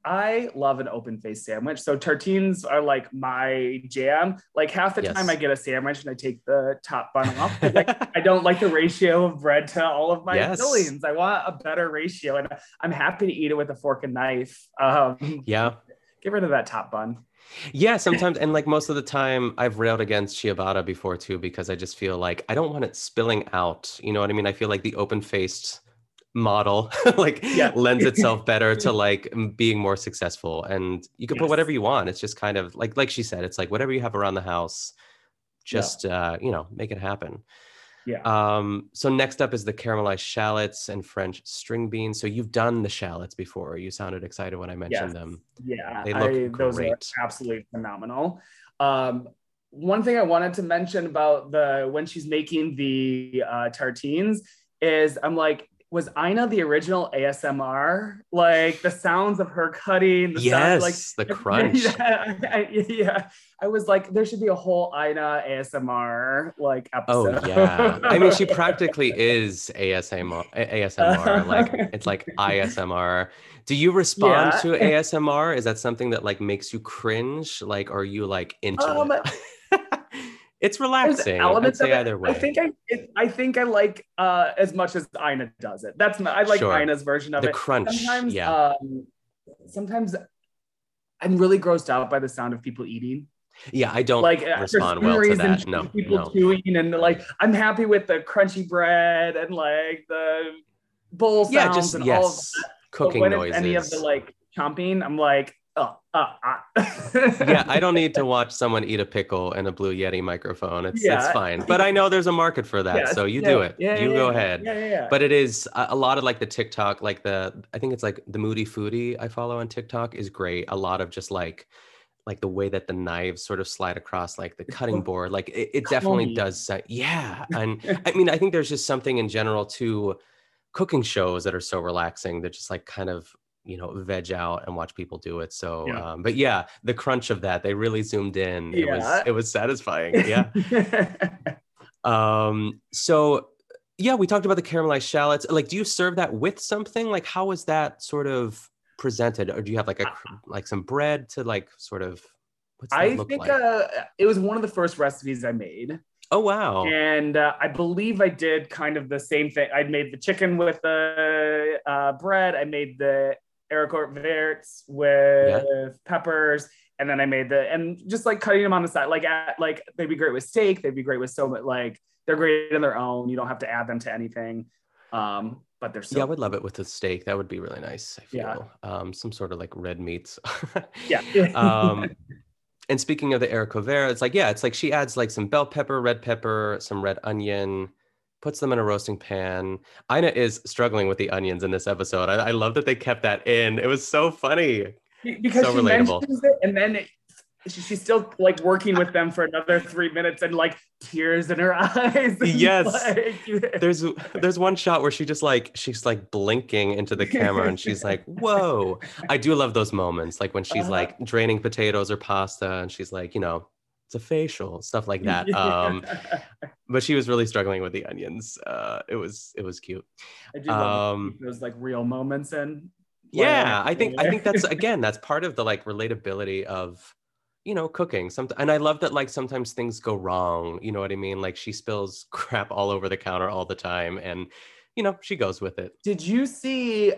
I love an open-faced sandwich. So tartines are like my jam. Like half the time I get a sandwich and I take the top bun off. Like, I don't like the ratio of bread to all of my fillings. I want a better ratio, and I'm happy to eat it with a fork and knife. Get rid of that top bun. Yeah, sometimes, and like most of the time, I've railed against ciabatta before too, because I just feel like I don't want it spilling out. You know what I mean? I feel like the open-faced model like lends itself better to like being more successful. And you can put whatever you want. It's just kind of like she said, it's like whatever you have around the house, just, you know, make it happen. Yeah. So next up is the caramelized shallots and French string beans. So you've done the shallots before. You sounded excited when I mentioned them. Yeah. They look great. Those are absolutely phenomenal. One thing I wanted to mention about when she's making the tartines is I'm like, was Ina the original ASMR? Like the sounds of her cutting, the sounds, like the crunch. I was like, there should be a whole Ina ASMR like episode. Oh yeah, I mean she practically is ASMR. Like it's like ISMR. Do you respond to ASMR? Is that something that like makes you cringe? Like, are you like into it? It's relaxing. I'd say either way. I think I like as much as Ina does it. That's my, I like Ina's version of it. The crunch. Sometimes, sometimes I'm really grossed out by the sound of people eating. Yeah, I don't like respond well to that. No, people chewing and like I'm happy with the crunchy bread and like the bowl sounds and all of that. Cooking but when noises. It's any of the like chomping, I'm like. Yeah, I don't need to watch someone eat a pickle in a Blue Yeti microphone. It's fine. But I know there's a market for that, so you do it. You go ahead. But it is a lot of like the TikTok, like I think it's like the Moody Foodie I follow on TikTok is great. A lot of just like the way that the knives sort of slide across like the cutting board. Like it definitely does. And I mean, I think there's just something in general to cooking shows that are so relaxing. They're just like kind of, you know, veg out and watch people do it. So, but yeah, the crunch of that, they really zoomed in. Yeah. It was satisfying. Yeah. So yeah, we talked about the caramelized shallots. Like, do you serve that with something? Like, how is that sort of presented? Or do you have like some bread to like sort of, what's that look like? It was one of the first recipes I made. Oh, wow. And I believe I did kind of the same thing. I made the chicken with the bread. I made the haricot verts with peppers, and then I made just like cutting them on the side, like they'd be great with steak, they'd be great with so much, like they're great on their own, you don't have to add them to anything, but they're so I would love it with a steak. That would be really nice, I feel. Some sort of like red meats. And speaking of the haricot vert, it's like she adds like some bell pepper, red pepper, some red onion, puts them in a roasting pan. Ina is struggling with the onions in this episode. I love that they kept that in. It was so funny. Because so she relatable. Mentions it and then she's still like working with them for another 3 minutes and like tears in her eyes. Yes. Like... There's one shot where she just like, she's like blinking into the camera and she's like, whoa. I do love those moments. Like when she's like draining potatoes or pasta and she's like, you know, it's a facial, stuff like that. But she was really struggling with the onions. It was cute. I do love those like real moments and I think that's part of the like relatability of, you know, cooking. And I love that like sometimes things go wrong. You know what I mean? Like she spills crap all over the counter all the time, and you know she goes with it. Did you see?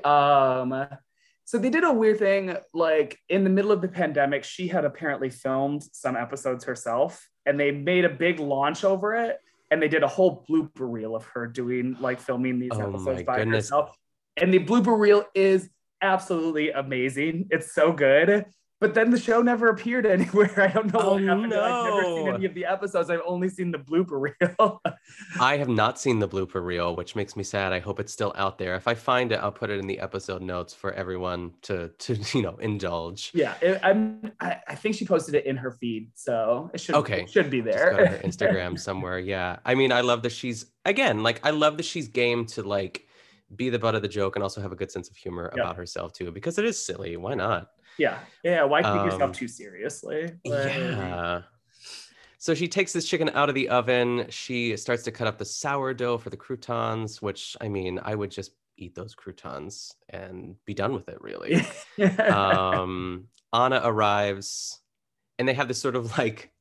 So they did a weird thing, like in the middle of the pandemic, she had apparently filmed some episodes herself and they made a big launch over it. And they did a whole blooper reel of her filming these episodes by herself. And the blooper reel is absolutely amazing. It's so good. But then the show never appeared anywhere. I don't know what happened. No. I've never seen any of the episodes. I've only seen the blooper reel. I have not seen the blooper reel, which makes me sad. I hope it's still out there. If I find it, I'll put it in the episode notes for everyone to you know, indulge. Yeah, I think she posted it in her feed, so it should be there. Just go to her Instagram somewhere. Yeah, I mean, I love that she's game to like be the butt of the joke and also have a good sense of humor about herself too, because it is silly. Why not? Yeah. Why take yourself too seriously? Yeah. So she takes this chicken out of the oven. She starts to cut up the sourdough for the croutons, which, I mean, I would just eat those croutons and be done with it, really. Anna arrives, and they have this sort of like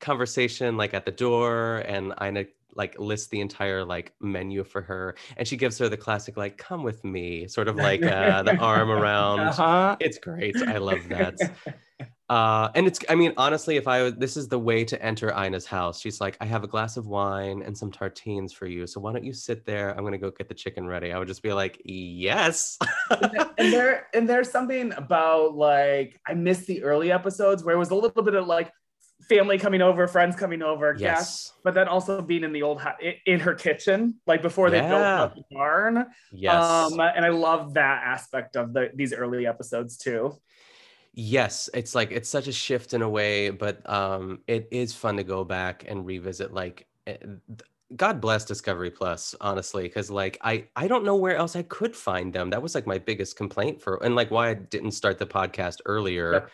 conversation like at the door, and Ina like lists the entire like menu for her, and she gives her the classic like come with me sort of like the arm around. It's great. I love that. And it's, I mean, honestly, if I was, this is the way to enter Ina's house. She's like, I have a glass of wine and some tartines for you. So why don't you sit there? I'm going to go get the chicken ready. I would just be like, yes. and there's something about, like, I miss the early episodes where it was a little bit of like family coming over, friends coming over, yes, guests, but then also being in the old house, in her kitchen, like before they built up the barn. Yes. And I love that aspect of these early episodes too. Yes, it's like, it's such a shift in a way, but it is fun to go back and revisit. Like, God bless Discovery Plus, honestly, because like I don't know where else I could find them. That was like my biggest complaint for, and like why I didn't start the podcast earlier.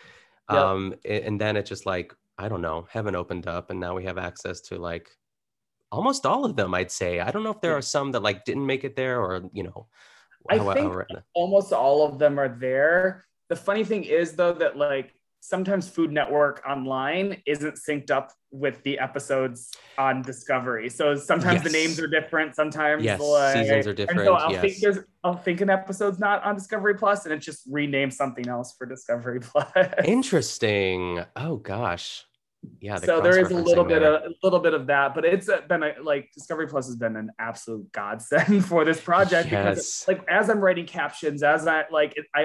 Yep. And then it's just like, I don't know, heaven opened up, and now we have access to like almost all of them, I'd say. I don't know if there are some that like didn't make it there, or you know, I think almost all of them are there. The funny thing is, though, that like sometimes Food Network online isn't synced up with the episodes on Discovery. So sometimes the names are different. Sometimes seasons are different. And so I'll think an episode's not on Discovery Plus, and it just renamed something else for Discovery Plus. Interesting. Oh gosh. Yeah. So there is a little bit of that, but it's been like Discovery Plus has been an absolute godsend for this project, because like as I'm writing captions, I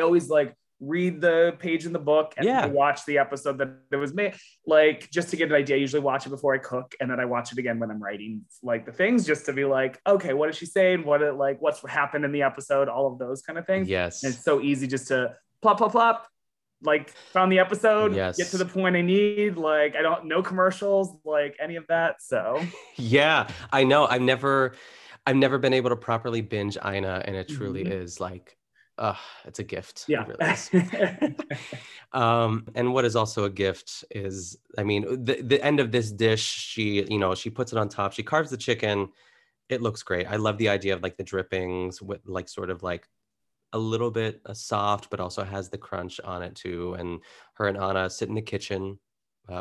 always like read the page in the book and watch the episode that it was made, like just to get an idea. I usually watch it before I cook, and then I watch it again when I'm writing like the things, just to be like, okay, what is she saying? What's happened in the episode? All of those kind of things. Yes. And it's so easy just to plop, like found the episode, get to the point I need, like I don't know commercials, like any of that. So yeah, I know. I've never been able to properly binge Ina, and it truly is like, it's a gift. Yeah. Really. And what is also a gift is, I mean, the end of this dish, she puts it on top, she carves the chicken. It looks great. I love the idea of like the drippings with like sort of like a little bit soft, but also has the crunch on it too. And her and Anna sit in the kitchen,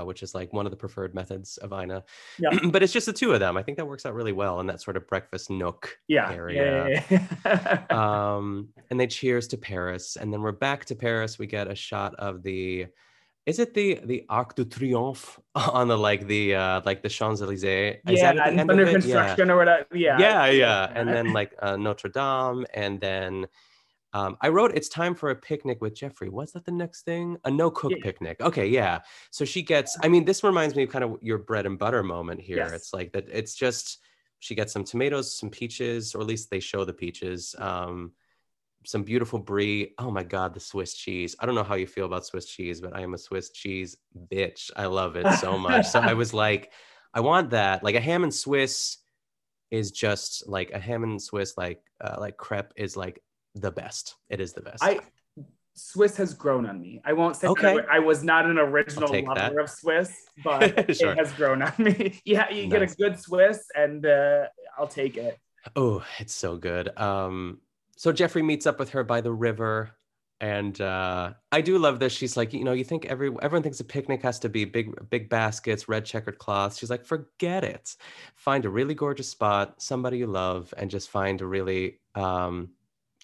which is like one of the preferred methods of Ina. Yeah. But it's just the two of them. I think that works out really well in that sort of breakfast nook area. Yeah. And they cheers to Paris. And then we're back to Paris. We get a shot of the Arc de Triomphe on the like the Champs-Élysées? Yeah, under construction or whatever. Yeah. Yeah. And then like Notre Dame, and then I wrote, it's time for a picnic with Jeffrey. Was that the next thing? A no-cook picnic. Okay, yeah. So she gets, I mean, this reminds me of kind of your bread and butter moment here. Yes. It's like that, it's just, she gets some tomatoes, some peaches, or at least they show the peaches, some beautiful brie. Oh my God, the Swiss cheese. I don't know how you feel about Swiss cheese, but I am a Swiss cheese bitch. I love it so much. So I was like, I want that. Like a ham and Swiss is just like, a ham and Swiss like crepe is like, the best. It is the best. Swiss has grown on me. I won't say that I was not an original lover of Swiss, but It has grown on me. Yeah, you get a good Swiss, and I'll take it. Oh, it's so good. So Jeffrey meets up with her by the river, and I do love this. She's like, you know, you think everyone thinks a picnic has to be big baskets, red checkered cloths. She's like, forget it. Find a really gorgeous spot, somebody you love, and just find a really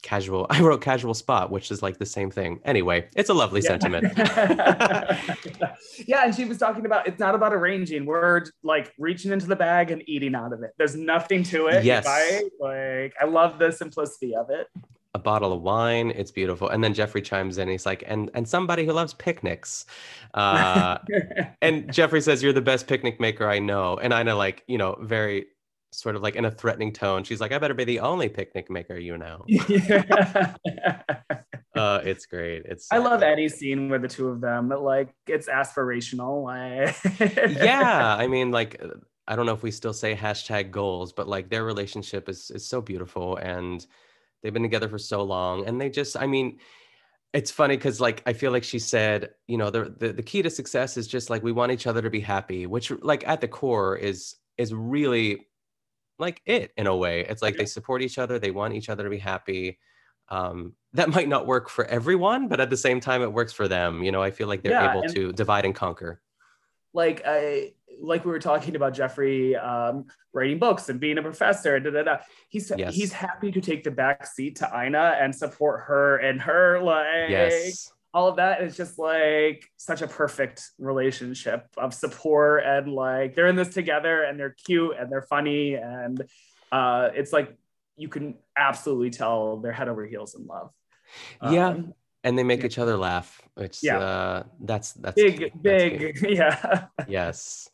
casual spot, which is like the same thing. Anyway, it's a lovely sentiment. Yeah, and she was talking about, it's not about arranging. We're like reaching into the bag and eating out of it. There's nothing to it. Yes. Like, I love the simplicity of it. A bottle of wine, it's beautiful. And then Jeffrey chimes in, he's like, and somebody who loves picnics. And Jeffrey says, you're the best picnic maker I know. And Ina, like, you know, very sort of like in a threatening tone, she's like, I better be the only picnic maker, you know. It's great. I love any scene with the two of them, but like it's aspirational. Yeah, I mean, like, I don't know if we still say #goals, but like their relationship is so beautiful, and they've been together for so long, and they just, I mean, it's funny because like I feel like she said, you know, the key to success is just like we want each other to be happy, which like at the core is really like it in a way. It's like they support each other, they want each other to be happy. That might not work for everyone, but at the same time it works for them, you know. I feel like they're able to divide and conquer. Like like we were talking about Jeffrey writing books and being a professor, he's happy to take the back seat to Ina and support her, and her, like, all of that is just like such a perfect relationship of support, and like they're in this together and they're cute and they're funny, and it's like you can absolutely tell they're head over heels in love. Yeah, and they make each other laugh. It's that's big, big, yes.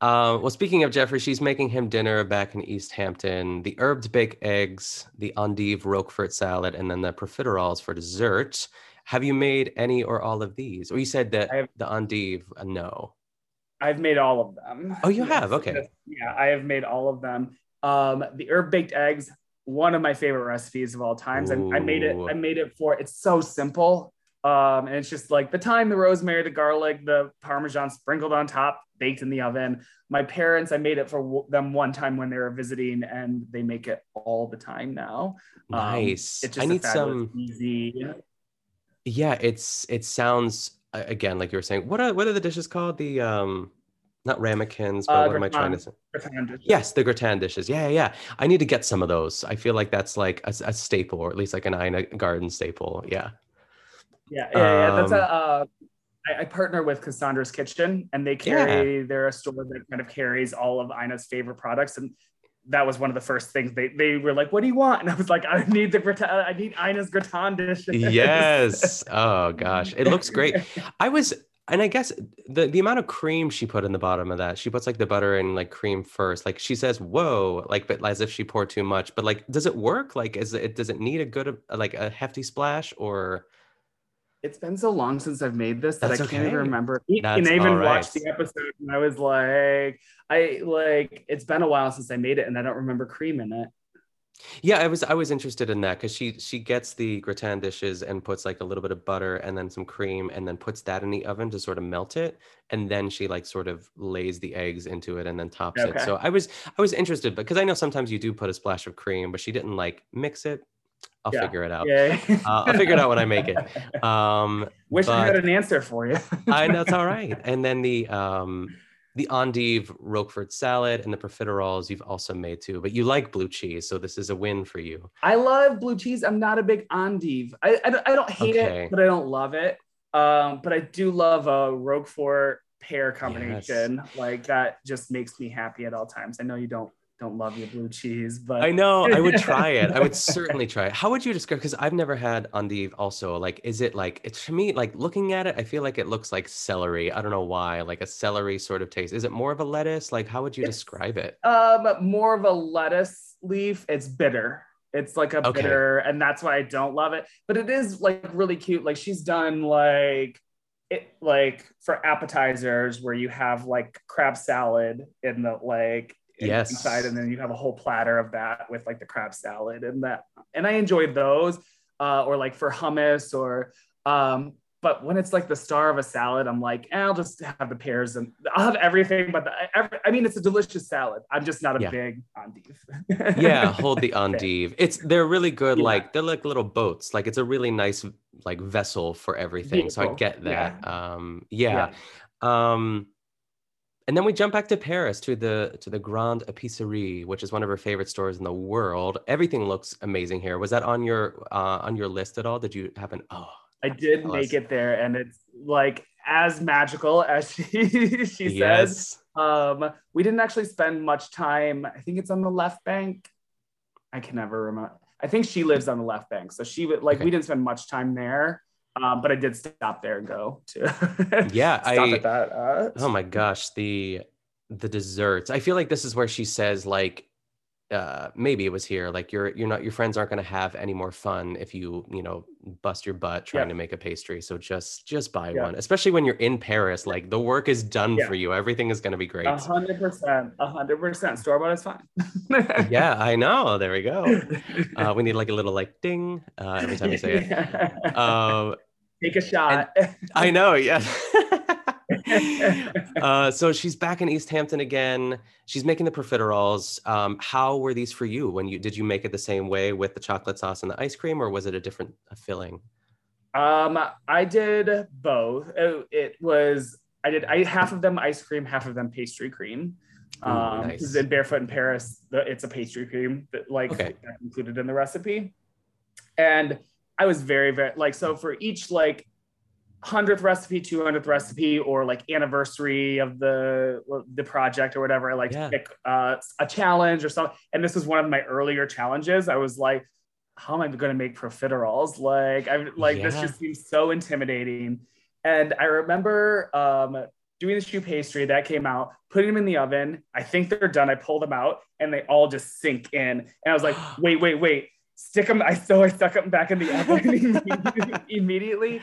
Well, speaking of Jeffrey, she's making him dinner back in East Hampton. The herbed baked eggs, the endive Roquefort salad, and then the profiteroles for dessert. Have you made any or all of these? Or you said that the endive, no. I've made all of them. Oh, you have? Okay. Yeah, I have made all of them. The herb baked eggs, one of my favorite recipes of all times. I made it for, it's so simple. And it's just like the thyme, the rosemary, the garlic, the Parmesan sprinkled on top, baked in the oven. My parents, I made it for them one time when they were visiting, and they make it all the time now. Nice. It's just easy. Yeah, it sounds, again, like you were saying, what are the dishes called? The, not ramekins, but what am I trying to say? Gratin dishes. Yes, the gratin dishes. Yeah. I need to get some of those. I feel like that's like a staple, or at least like an Ina Garten staple. Yeah. Yeah. That's I partner with Cassandra's Kitchen, and they carry. They're a store that kind of carries all of Ina's favorite products, and that was one of the first things they were like, "What do you want?" And I was like, "I need Ina's gratin dishes." Yes. Oh gosh, it looks great. And I guess the amount of cream she put in the bottom of that, she puts like the butter and like cream first. Like she says, whoa, like, but as if she poured too much, but like, does it work? Like, does it need a good, like a hefty splash, or? It's been so long since I've made this that I can't even remember. And I even watched the episode and I was like, it's been a while since I made it and I don't remember cream in it. Yeah, I was interested in that because she gets the gratin dishes and puts like a little bit of butter and then some cream and then puts that in the oven to sort of melt it, and then she like sort of lays the eggs into it and then tops it. So I was interested because I know sometimes you do put a splash of cream, but she didn't like mix it. I'll figure it out. I'll figure it out when I make it. Wish I had an answer for you. I know, it's all right. And then the endive Roquefort salad and the profiteroles you've also made too, but you like blue cheese, so this is a win for you. I love blue cheese. I'm not a big endive. I don't hate it, but I don't love it. But I do love a Roquefort pear combination. Yes. Like that just makes me happy at all times. I know you don't love your blue cheese, but I know I would try it. I would certainly try it. How would you describe? Because I've never had endive. Also, like, is it like it's to me? Like looking at it, I feel like it looks like celery. I don't know why, like a celery sort of taste. Is it more of a lettuce? Like, how would you describe it? More of a lettuce leaf. It's bitter. It's like a bitter, and that's why I don't love it. But it is like really cute. Like she's done like. It like for appetizers where you have like crab salad in the like. Yes. Inside, and then you have a whole platter of that with like the crab salad and that, and I enjoy those or like for hummus or but when it's like the star of a salad, I'm like, I'll just have the pears and I'll have everything but I mean it's a delicious salad. I'm just not a big endive. Hold the endive. They're really good. Like they're like little boats, like it's a really nice like vessel for everything. Beautiful. So I get that. And then we jump back to Paris to the Grande Épicerie, which is one of her favorite stores in the world. Everything looks amazing here. Was that on your list at all? Did you happen? Oh, I did make it there, and it's like as magical as she says. We didn't actually spend much time. I think it's on the left bank. I can never remember. I think she lives on the left bank, so she would like we didn't spend much time there. But I did stop there and go to at that. Oh my gosh, the desserts. I feel like this is where she says like, maybe it was here. Like your friends aren't going to have any more fun if you bust your butt trying to make a pastry. So just buy one, especially when you're in Paris. Like the work is done for you. Everything is going to be great. 100%, 100%. Storebought is fine. Yeah, I know. There we go. We need like a little like ding every time you say it. Take a shot. I know, so she's back in East Hampton again. She's making the profiteroles. How were these for you? Did you make it the same way with the chocolate sauce and the ice cream, or was it a different filling? I did both. I did half of them ice cream, half of them pastry cream. Nice. In Barefoot in Paris, it's a pastry cream that that's included in the recipe, and I was very, very, like, so for each, like, 100th recipe, 200th recipe, or like anniversary of the project or whatever. I like to pick a challenge or something. And this was one of my earlier challenges. I was like, how am I going to make profiteroles? Like, I'm like, this just seems so intimidating. And I remember doing the choux pastry that came out, putting them in the oven. I think they're done. I pull them out and they all just sink in. And I was like, wait. Stick them. I stuck them back in the oven immediately.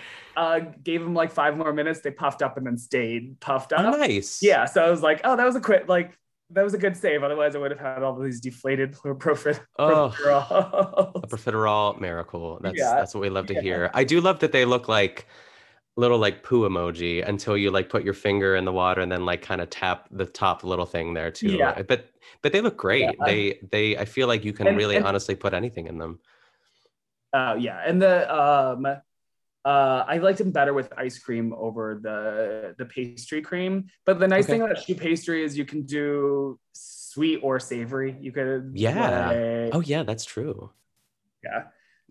Gave them like 5 more minutes. They puffed up and then stayed puffed up. Oh, nice. Yeah. So I was like, oh, that was a quick, like, that was a good save. Otherwise, I would have had all these deflated profiteroles. A profiterole miracle. That's what we love to hear. I do love that they look like little like poo emoji until you like put your finger in the water and then like kind of tap the top little thing there too. Yeah. But they look great. Yeah. They I feel like you can really honestly put anything in them. Oh yeah. And the I liked them better with ice cream over the pastry cream. But the nice thing about choux pastry is you can do sweet or savory. You could that's true. Yeah.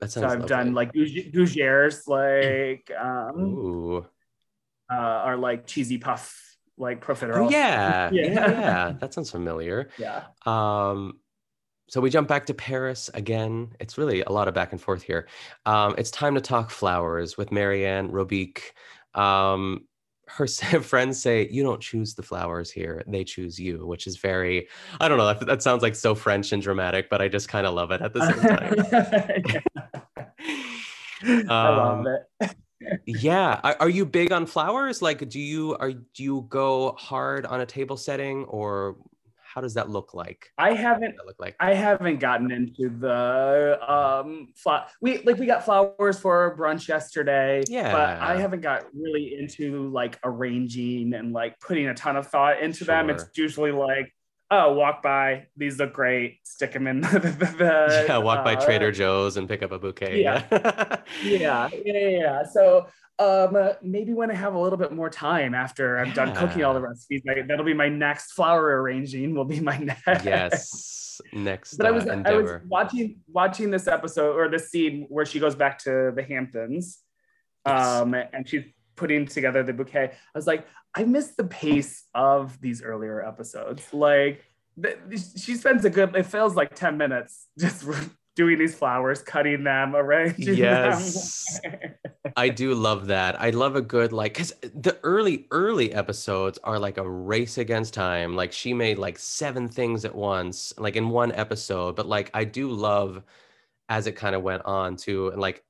So I've done like gougères, like are like cheesy puff, like profiterole. Yeah. That sounds familiar. Yeah. So we jump back to Paris again. It's really a lot of back and forth here. It's time to talk flowers with Marianne Robic. Her friends say, you don't choose the flowers here, they choose you, which is very, I don't know, that sounds like so French and dramatic, but I just kind of love it at the same time. I love it. Yeah. Are you big on flowers? Like, do you go hard on a table setting, or how does that look like? I haven't gotten into the we got flowers for brunch yesterday. Yeah. But I haven't got really into like arranging and like putting a ton of thought into them. It's usually like, oh, walk by, these look great, stick them in the walk by Trader Joe's and pick up a bouquet. Yeah. So maybe when I have a little bit more time after I'm done cooking all the recipes, that'll be my next flower arranging. Will be my next. Yes, next. But I was watching this episode or this scene where she goes back to the Hamptons, and she's putting together the bouquet. I was like, I missed the pace of these earlier episodes. Like, she spends it feels like 10 minutes just doing these flowers, cutting them, arranging them. I do love that. I love a good, like, because the early episodes are like a race against time. Like, she made like 7 things at once, like in one episode. But like, I do love as it kind of went on too. And like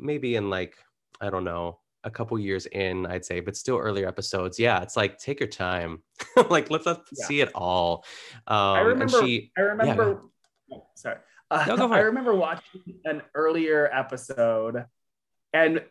maybe in like, I don't know, a couple years in, I'd say, but still earlier episodes. Yeah. It's like, take your time. Like, let's see it all. I remember. Yeah. Oh, sorry. I remember watching an earlier episode and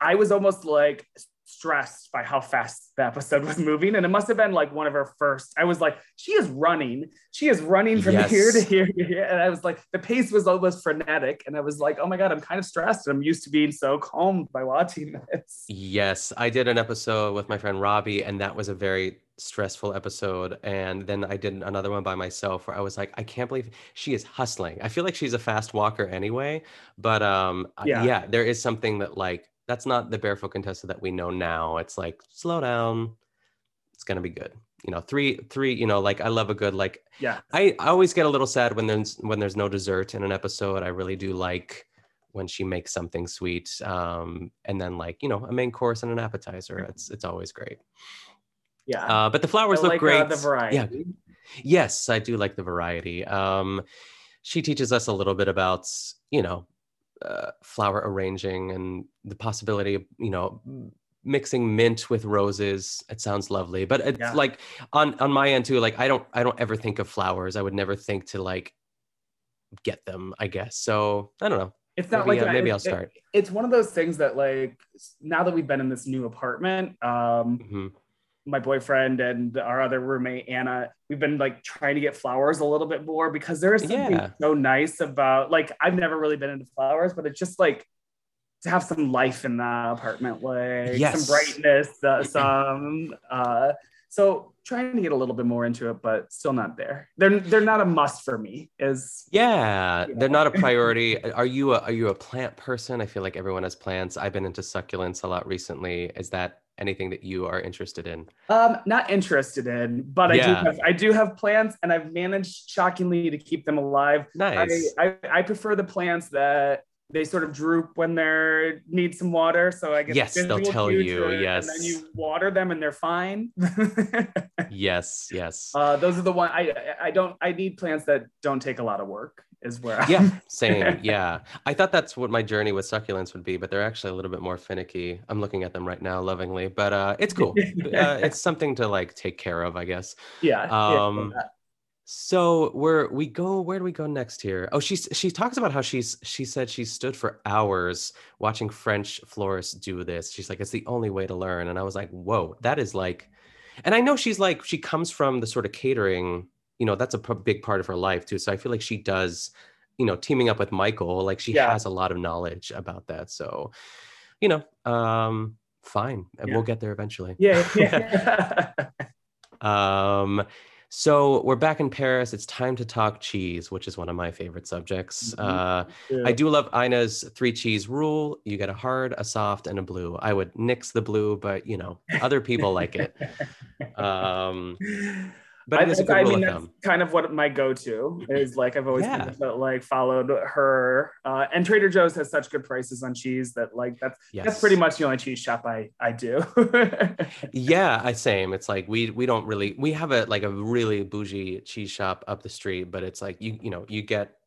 I was almost like stressed by how fast the episode was moving. And it must've been like one of her first, I was like, she is running from here to here to here. And I was like, the pace was almost frenetic. And I was like, oh my God, I'm kind of stressed. And I'm used to being so calmed by watching this. Yes, I did an episode with my friend Robbie and that was a very stressful episode. And then I did another one by myself where I was like, I can't believe she is hustling. I feel like she's a fast walker anyway, but there is something that like, that's not the Barefoot Contessa that we know now. It's like, slow down. It's going to be good. You know, three, you know, like I love a good, like, I always get a little sad when there's no dessert in an episode. I really do like when she makes something sweet. And then like, you know, a main course and an appetizer. It's always great. Yeah. But the flowers look like, great. The variety. Yeah. Yes, I do like the variety. She teaches us a little bit about, you know, flower arranging and the possibility of, you know, mixing mint with roses. It sounds lovely, but it's like on my end too, like I don't ever think of flowers. I would never think to like get them, I guess. So I don't know. It's not maybe I'll start. It's one of those things that like, now that we've been in this new apartment, my boyfriend and our other roommate, Anna, we've been like trying to get flowers a little bit more because there is something so nice about, like, I've never really been into flowers, but it's just like to have some life in the apartment, like some brightness, some So trying to get a little bit more into it, but still not there. They're not a must for me. They're not a priority. Are you a plant person? I feel like everyone has plants. I've been into succulents a lot recently. Is that anything that you are interested in? Not interested in, but yeah. I do have plants, and I've managed shockingly to keep them alive. Nice. I prefer the plants that they sort of droop when they need some water. So I guess they'll tell you. Yes. And then you water them and they're fine. Yes. Yes. Those are the ones I need plants that don't take a lot of work is where. Yeah. Same. Yeah. I thought that's what my journey with succulents would be, but they're actually a little bit more finicky. I'm looking at them right now lovingly, but it's cool. It's something to like take care of, I guess. Yeah. So where do we go next here? Oh, she talks about how she said she stood for hours watching French florists do this. She's like, it's the only way to learn. And I was like, whoa, that is like, and I know she's like, she comes from the sort of catering, that's a big part of her life too. So I feel like she does, teaming up with Michael, like she has a lot of knowledge about that. So, fine. And we'll get there eventually. Yeah. So we're back in Paris. It's time to talk cheese, which is one of my favorite subjects. Mm-hmm. I do love Ina's 3 cheese rule. You get a hard, a soft, and a blue. I would nix the blue, but other people like it. But that's kind of what my go-to is. Like I've always followed her. And Trader Joe's has such good prices on cheese that that's pretty much the only cheese shop I do. Same. It's like we have a really bougie cheese shop up the street, but it's like you get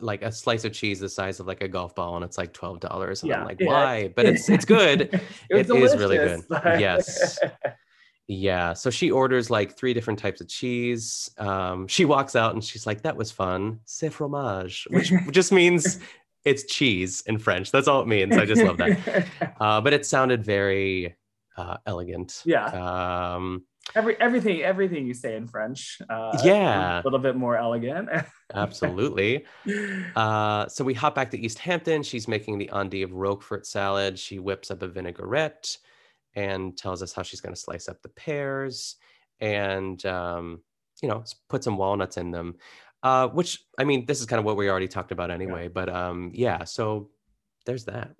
like a slice of cheese the size of like a golf ball and it's like $12. And I'm like, why? But it's good. It is really good. Yes. Yeah. So she orders like 3 different types of cheese. She walks out and she's like, that was fun. C'est fromage, which just means it's cheese in French. That's all it means. I just love that. But it sounded very elegant. Yeah. Everything you say in French. A little bit more elegant. Absolutely. So we hop back to East Hampton. She's making the endive of Roquefort salad. She whips up a vinaigrette and tells us how she's going to slice up the pears and, put some walnuts in them, which, I mean, this is kind of what we already talked about anyway, but so there's that.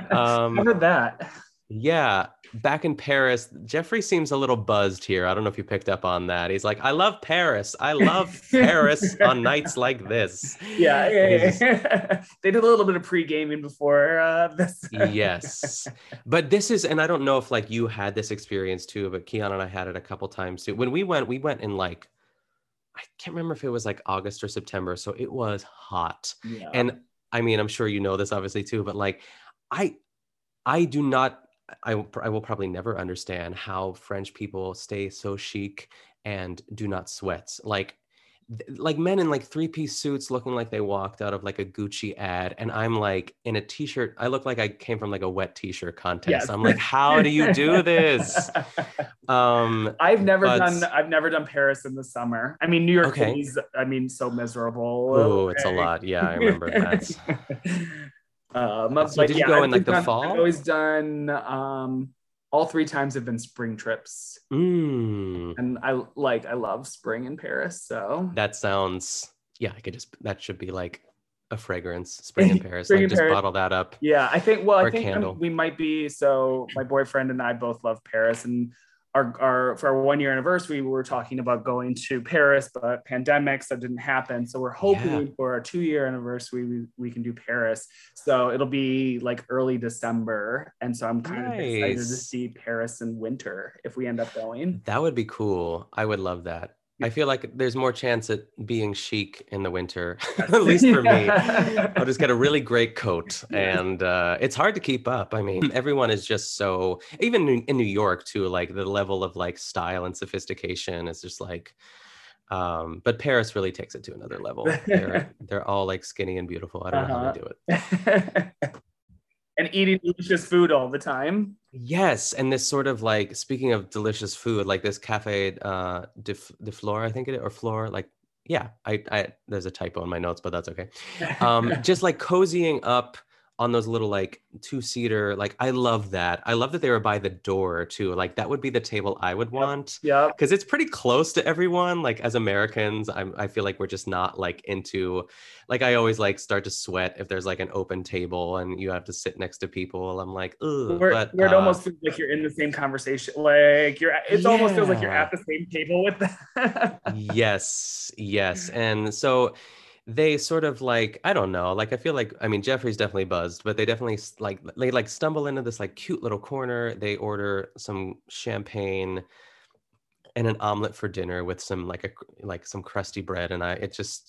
Remember that. Yeah. Back in Paris, Jeffrey seems a little buzzed here. I don't know if you picked up on that. He's like, I love Paris. I love Paris on nights like this. Yeah. They did a little bit of pre-gaming before this. Yes. But this is, and I don't know if like you had this experience too, but Keon and I had it a couple times too. When we went in like, I can't remember if it was like August or September. So it was hot. Yeah. And I mean, I'm sure you know this obviously too, but like, I do not, I will probably never understand how French people stay so chic and do not sweat. Like men in like 3-piece suits looking like they walked out of like a Gucci ad. And I'm like in a t-shirt. I look like I came from like a wet t-shirt contest. Yes. I'm like, how do you do this? I've never done Paris in the summer. I mean, New York City's, so miserable. Oh, it's a lot. Yeah, I remember that. So did you go in like the fall? I've always done all 3 times have been spring trips. And I love spring in Paris, so that sounds that should be like a fragrance, spring in Paris. Spring like in just Paris. Bottle that up. We might be, so my boyfriend and I both love Paris, and our for our 1-year anniversary we were talking about going to Paris, but pandemic, so it didn't happen. So we're hoping for our 2-year anniversary we can do Paris. So it'll be like early December, and so I'm kind of excited to see Paris in winter if we end up going. That would be cool. I would love that. I feel like there's more chance at being chic in the winter, at least for me. I'll just get a really great coat, and it's hard to keep up. I mean, everyone is just so, even in New York too, like the level of like style and sophistication is just like, but Paris really takes it to another level. They're all like skinny and beautiful. I don't know how they do it. And eating delicious food all the time. Yes. And this sort of like, speaking of delicious food, like this Cafe de Flore, I think it is, or Flore, like, yeah, there's a typo in my notes, but that's okay. Just like cozying up on those little like two-seater, like I love that. I love that they were by the door too. Like that would be the table I would want. Yeah. Because it's pretty close to everyone. Like as Americans, I feel like we're just not like into, like I always like start to sweat if there's like an open table and you have to sit next to people. I'm like, ugh. Where it almost feels like you're in the same conversation. Like you're, it almost feels like you're at the same table with them. Yes. And so they sort of like, I don't know, like I feel like, I mean, Jeffrey's definitely buzzed, but they definitely like, they like stumble into this like cute little corner. They order some champagne and an omelet for dinner with some like a, like some crusty bread. And it's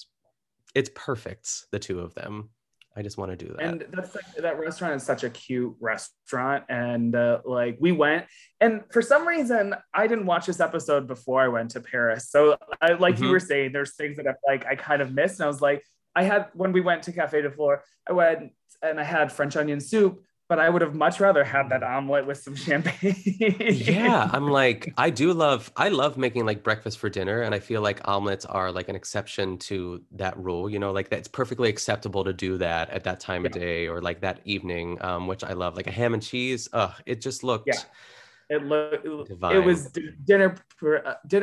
perfect, the two of them. I just want to do that. And that's like, that restaurant is such a cute restaurant. And like we went, and for some reason, I didn't watch this episode before I went to Paris. So I, like you were saying, there's things that I've like, I kind of missed. And I was like, I had, when we went to Cafe de Flore, I went and I had French onion soup, but I would have much rather had that omelet with some champagne. Yeah. I'm like, I love making like breakfast for dinner. And I feel like omelets are like an exception to that rule, you know, like that's perfectly acceptable to do that at that time of day or like that evening, which I love, like a ham and cheese. It just looked, divine. It was dinner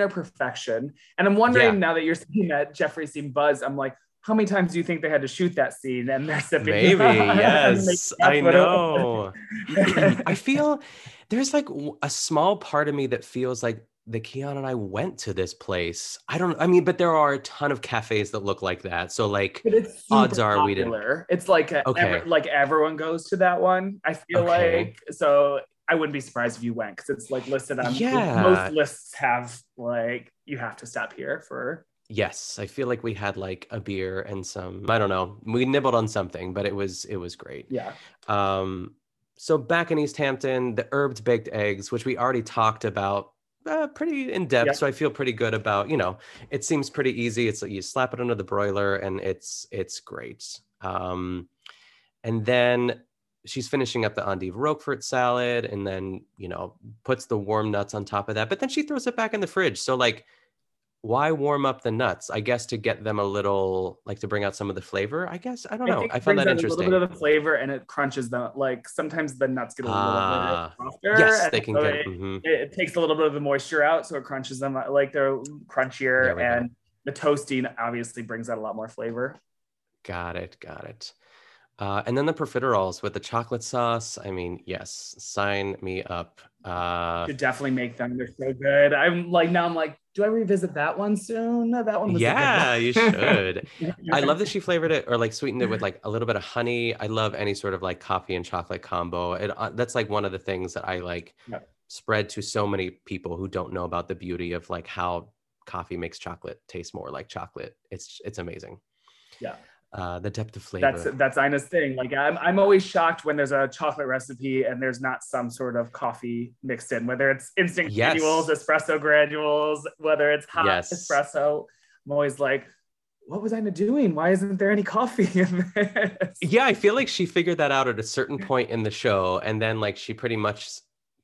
perfection. And I'm wondering now that you're saying that Jeffrey seemed buzzed, I'm like, how many times do you think they had to shoot that scene and they're sipping? Maybe, yes, I know. I feel there's like a small part of me that feels like that Keon and I went to this place. But there are a ton of cafes that look like that. So like odds are popular. We didn't. It's like, like everyone goes to that one, I feel like. So I wouldn't be surprised if you went because it's like listed on, most lists have like, you have to stop here for... Yes, I feel like we had like a beer and some, I don't know, we nibbled on something, but it was great. Yeah. So back in East Hampton, the herbed baked eggs, which we already talked about pretty in depth. Yeah. So I feel pretty good about, you know, it seems pretty easy. It's like you slap it under the broiler and it's great. And then she's finishing up the endive Roquefort salad and then, you know, puts the warm nuts on top of that, but then she throws it back in the fridge. So like, why warm up the nuts? I guess to get them a little, like to bring out some of the flavor, I guess. I don't know. I found that interesting. A little bit of the flavor and it crunches them. Like sometimes the nuts get a little bit softer. Yes, they can get it. It takes a little bit of the moisture out. So it crunches them like they're crunchier and the toasting obviously brings out a lot more flavor. Got it. And then the profiteroles with the chocolate sauce. I mean, yes, sign me up. Should definitely make them. They're so good. I'm like, do I revisit that one soon? No, that one was a good one. You should. I love that she flavored it or like sweetened it with like a little bit of honey. I love any sort of like coffee and chocolate combo. That's like one of the things that I like spread to so many people who don't know about the beauty of like how coffee makes chocolate taste more like chocolate. It's amazing. Yeah. The depth of flavor. That's Ina's thing. Like I'm always shocked when there's a chocolate recipe and there's not some sort of coffee mixed in, whether it's instant granules, espresso granules, whether it's hot espresso. I'm always like, what was Ina doing? Why isn't there any coffee in this? Yeah, I feel like she figured that out at a certain point in the show, and then like she pretty much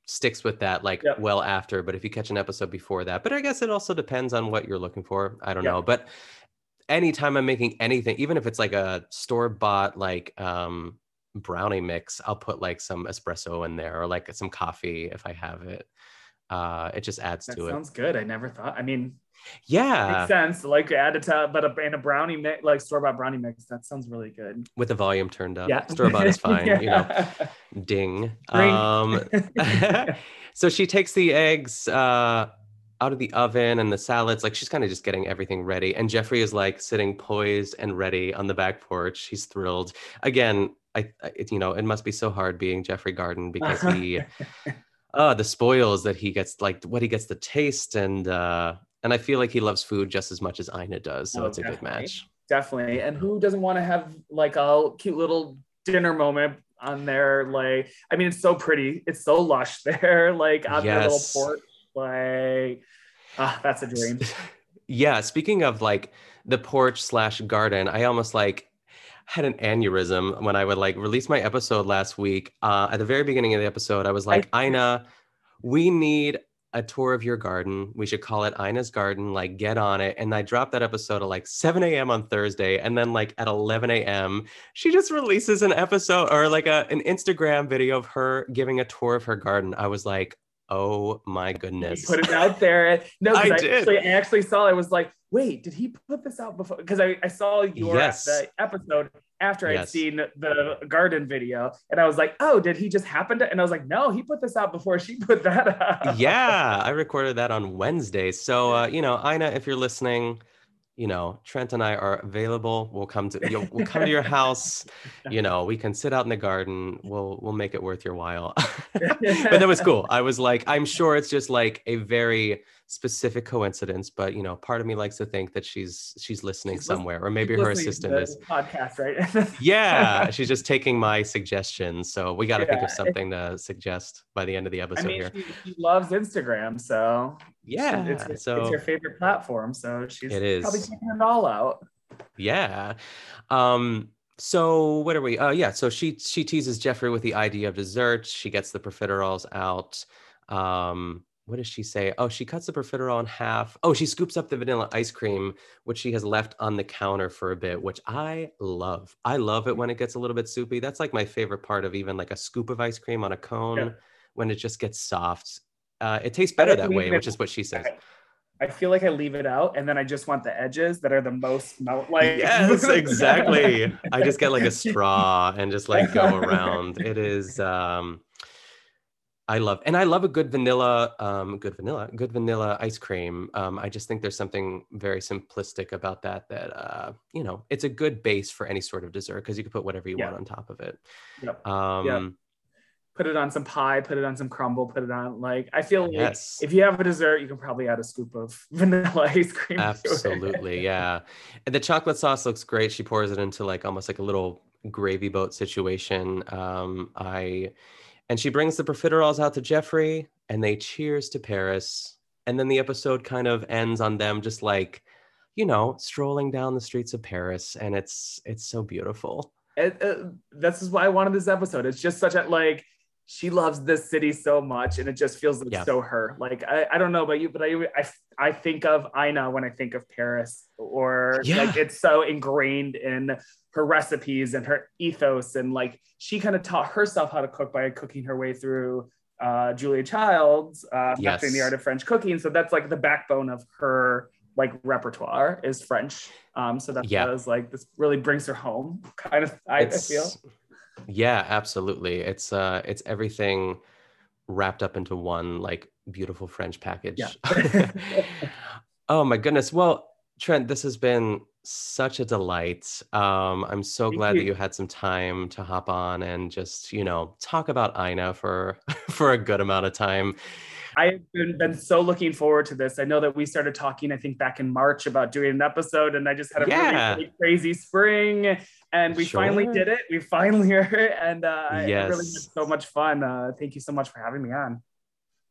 sticks with that like well after. But if you catch an episode before that, but I guess it also depends on what you're looking for. I don't know, but. Anytime I'm making anything, even if it's like a store-bought like brownie mix, I'll put like some espresso in there or like some coffee if I have it. It just adds to it. That sounds good. I never thought. I mean, makes sense. Like add it to, but in a brownie mix, like store-bought brownie mix, that sounds really good. With the volume turned up, store-bought is fine. You know, ding. So she takes the eggs. Out of the oven and the salads, like she's kind of just getting everything ready. And Jeffrey is like sitting poised and ready on the back porch. He's thrilled. Again, it must be so hard being Jeffrey Garten because he, the spoils that he gets, like what he gets to taste. And I feel like he loves food just as much as Ina does. So it's a good match. Definitely. And who doesn't want to have like a cute little dinner moment on their, like, I mean, it's so pretty. It's so lush there, like on the little porch. Like, that's a dream. Yeah, speaking of like the porch / garden, I almost like had an aneurysm when I would like release my episode last week. At the very beginning of the episode, I was like, Ina, we need a tour of your garden. We should call it Ina's Garten, like get on it. And I dropped that episode at like 7 a.m. on Thursday. And then like at 11 a.m., she just releases an episode or like an Instagram video of her giving a tour of her garden. I was like, oh my goodness. He put it out there. No, I actually saw it. I was like, wait, did he put this out before? Because I saw your the episode after I'd seen the garden video. And I was like, oh, did he just happen to? And I was like, no, he put this out before she put that out. Yeah, I recorded that on Wednesday. So, you know, Ina, if you're listening, you know, Trent and I are available. We'll come to your house. You know, we can sit out in the garden. We'll make it worth your while. But that was cool. I was like, I'm sure it's just like a very specific coincidence, but you know, part of me likes to think that she's listening somewhere, or maybe her assistant is. Podcast, right? Yeah, she's just taking my suggestions. So we got to think of something to suggest by the end of the episode. I mean, she loves Instagram, so. Yeah, it's your favorite platform, so she's probably taking it all out. Yeah. So what are we? So she teases Jeffrey with the idea of dessert. She gets the profiteroles out. What does she say? Oh, she cuts the profiterole in half. Oh, she scoops up the vanilla ice cream, which she has left on the counter for a bit, which I love. I love it when it gets a little bit soupy. That's like my favorite part of even like a scoop of ice cream on a cone, when it just gets soft. It tastes better that way, which is what she says. I feel like I leave it out, and then I just want the edges that are the most melt-like. Yes, exactly. I just get like a straw and just like go around. It is, I love a good vanilla ice cream. I just think there's something very simplistic about that, you know, it's a good base for any sort of dessert because you can put whatever you want on top of it. Yep. Put it on some pie, put it on some crumble, put it on like, I feel like if you have a dessert, you can probably add a scoop of vanilla ice cream. Absolutely, yeah. And the chocolate sauce looks great. She pours it into like almost like a little gravy boat situation. And she brings the profiteroles out to Jeffrey and they cheers to Paris. And then the episode kind of ends on them just like, you know, strolling down the streets of Paris. And it's so beautiful. This is why I wanted this episode. It's just such a like, she loves this city so much and it just feels like so her. Like, I don't know about you, but I think of Ina when I think of Paris, or like it's so ingrained in her recipes and her ethos. And like, she kind of taught herself how to cook by cooking her way through Julia Child's Mastering the Art of French Cooking. So that's like the backbone of her like repertoire is French. So that's what I was like, this really brings her home kind of, I feel. Yeah, absolutely. It's everything wrapped up into one like beautiful French package. Yeah. Oh my goodness. Well, Trent, this has been such a delight. I'm so glad that you had some time to hop on and just, you know, talk about Ina for a good amount of time. I've been so looking forward to this. I know that we started talking, I think back in March, about doing an episode, and I just had a really crazy spring, and we finally did it. We finally are, and I really had so much fun. Thank you so much for having me on.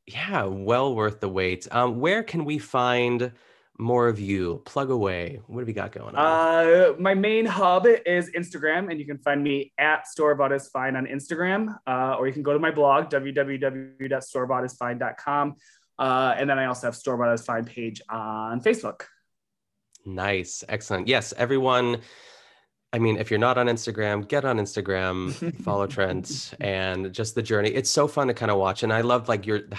Yeah, well worth the wait. Where can we find more of you? Plug away. What have you got going on? My main hub is Instagram, and you can find me at Storebought is Fine on Instagram, or you can go to my blog, www.storeboughtisfine.com. And then I also have Storebought is Fine page on Facebook. Nice. Excellent. Yes, everyone. I mean, if you're not on Instagram, get on Instagram, follow Trent, and just the journey. It's so fun to kind of watch. And I love like you've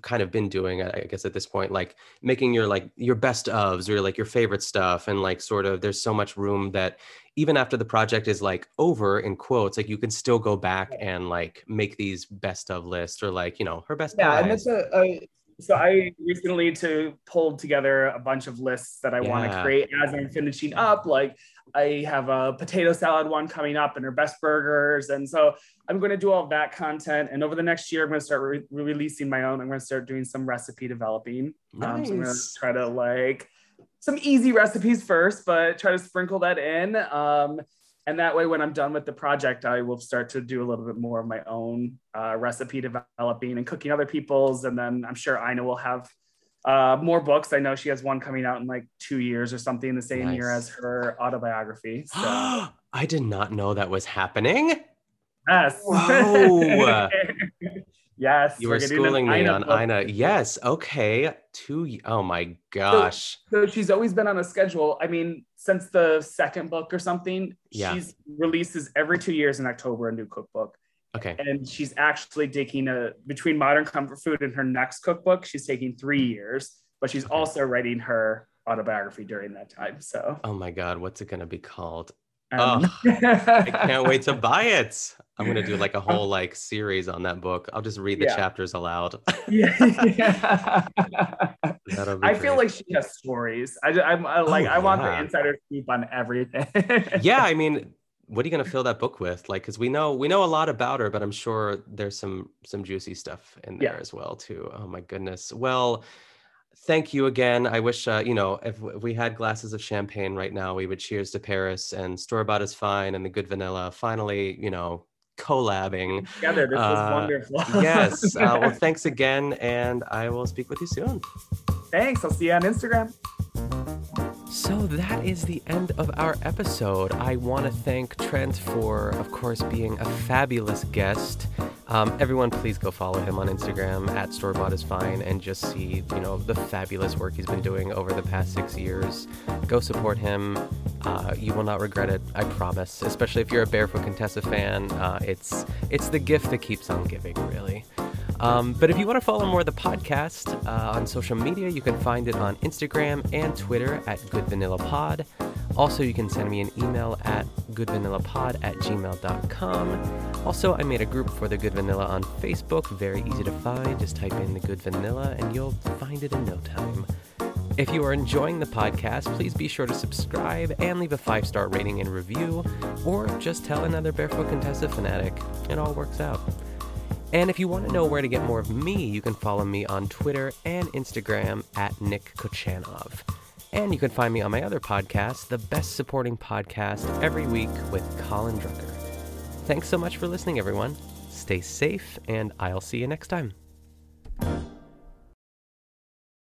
kind of been doing, I guess at this point, like making your like your best ofs or like your favorite stuff. And like sort of there's so much room that even after the project is like over in quotes, like you can still go back and like make these best of lists or like, you know, her best. Yeah, and that's so I recently pulled together a bunch of lists that I want to create as I'm finishing up. Like I have a potato salad one coming up and her best burgers. And so I'm going to do all that content. And over the next year, I'm going to start releasing my own. I'm going to start doing some recipe developing. Nice. So I'm going to try to like some easy recipes first, but try to sprinkle that in. And that way, when I'm done with the project, I will start to do a little bit more of my own recipe developing and cooking other people's. And then I'm sure Ina will have more books. I know she has one coming out in like 2 years or something, the same year as her autobiography. So. I did not know that was happening. Yes. Wow. Yes. You were schooling me on Ina. Yes. Okay. Oh my gosh. So she's always been on a schedule. I mean, since the second book or something, yeah. She releases every 2 years in October a new cookbook. Okay. And she's actually taking between Modern Comfort Food and her next cookbook, she's taking 3 years, but she's also writing her autobiography during that time. So. Oh my God. What's it going to be called? I can't wait to buy it. I'm going to do like a whole like series on that book. I'll just read the chapters aloud. Yeah. That'll be great. Feel like she has stories. I want the insider scoop on everything. Yeah. I mean, what are you going to fill that book with? Like, cause we know a lot about her, but I'm sure there's some juicy stuff in there as well too. Oh my goodness. Well, thank you again. I wish, if we had glasses of champagne right now, we would cheers to Paris and Storebought is Fine and The Good Vanilla finally, collabing. Together, this was wonderful. Yes. Well, thanks again. And I will speak with you soon. Thanks. I'll see you on Instagram. So that is the end of our episode. I want to thank Trent for, of course, being a fabulous guest. Everyone, please go follow him on Instagram at Storebought is Fine and just see, the fabulous work he's been doing over the past 6 years. Go support him. You will not regret it, I promise. Especially if you're a Barefoot Contessa fan, it's the gift that keeps on giving, really. But if you want to follow more of the podcast on social media, you can find it on Instagram and Twitter at GoodVanillaPod. Also, you can send me an email at goodvanillapod@gmail.com. Also, I made a group for The Good Vanilla on Facebook. Very easy to find. Just type in The Good Vanilla and you'll find it in no time. If you are enjoying the podcast, please be sure to subscribe and leave a 5-star rating and review, or just tell another Barefoot Contessa fanatic. It all works out. And if you want to know where to get more of me, you can follow me on Twitter and Instagram at Nick Kachanov. And you can find me on my other podcast, The Best Supporting Podcast, every week with Colin Drucker. Thanks so much for listening, everyone. Stay safe, and I'll see you next time.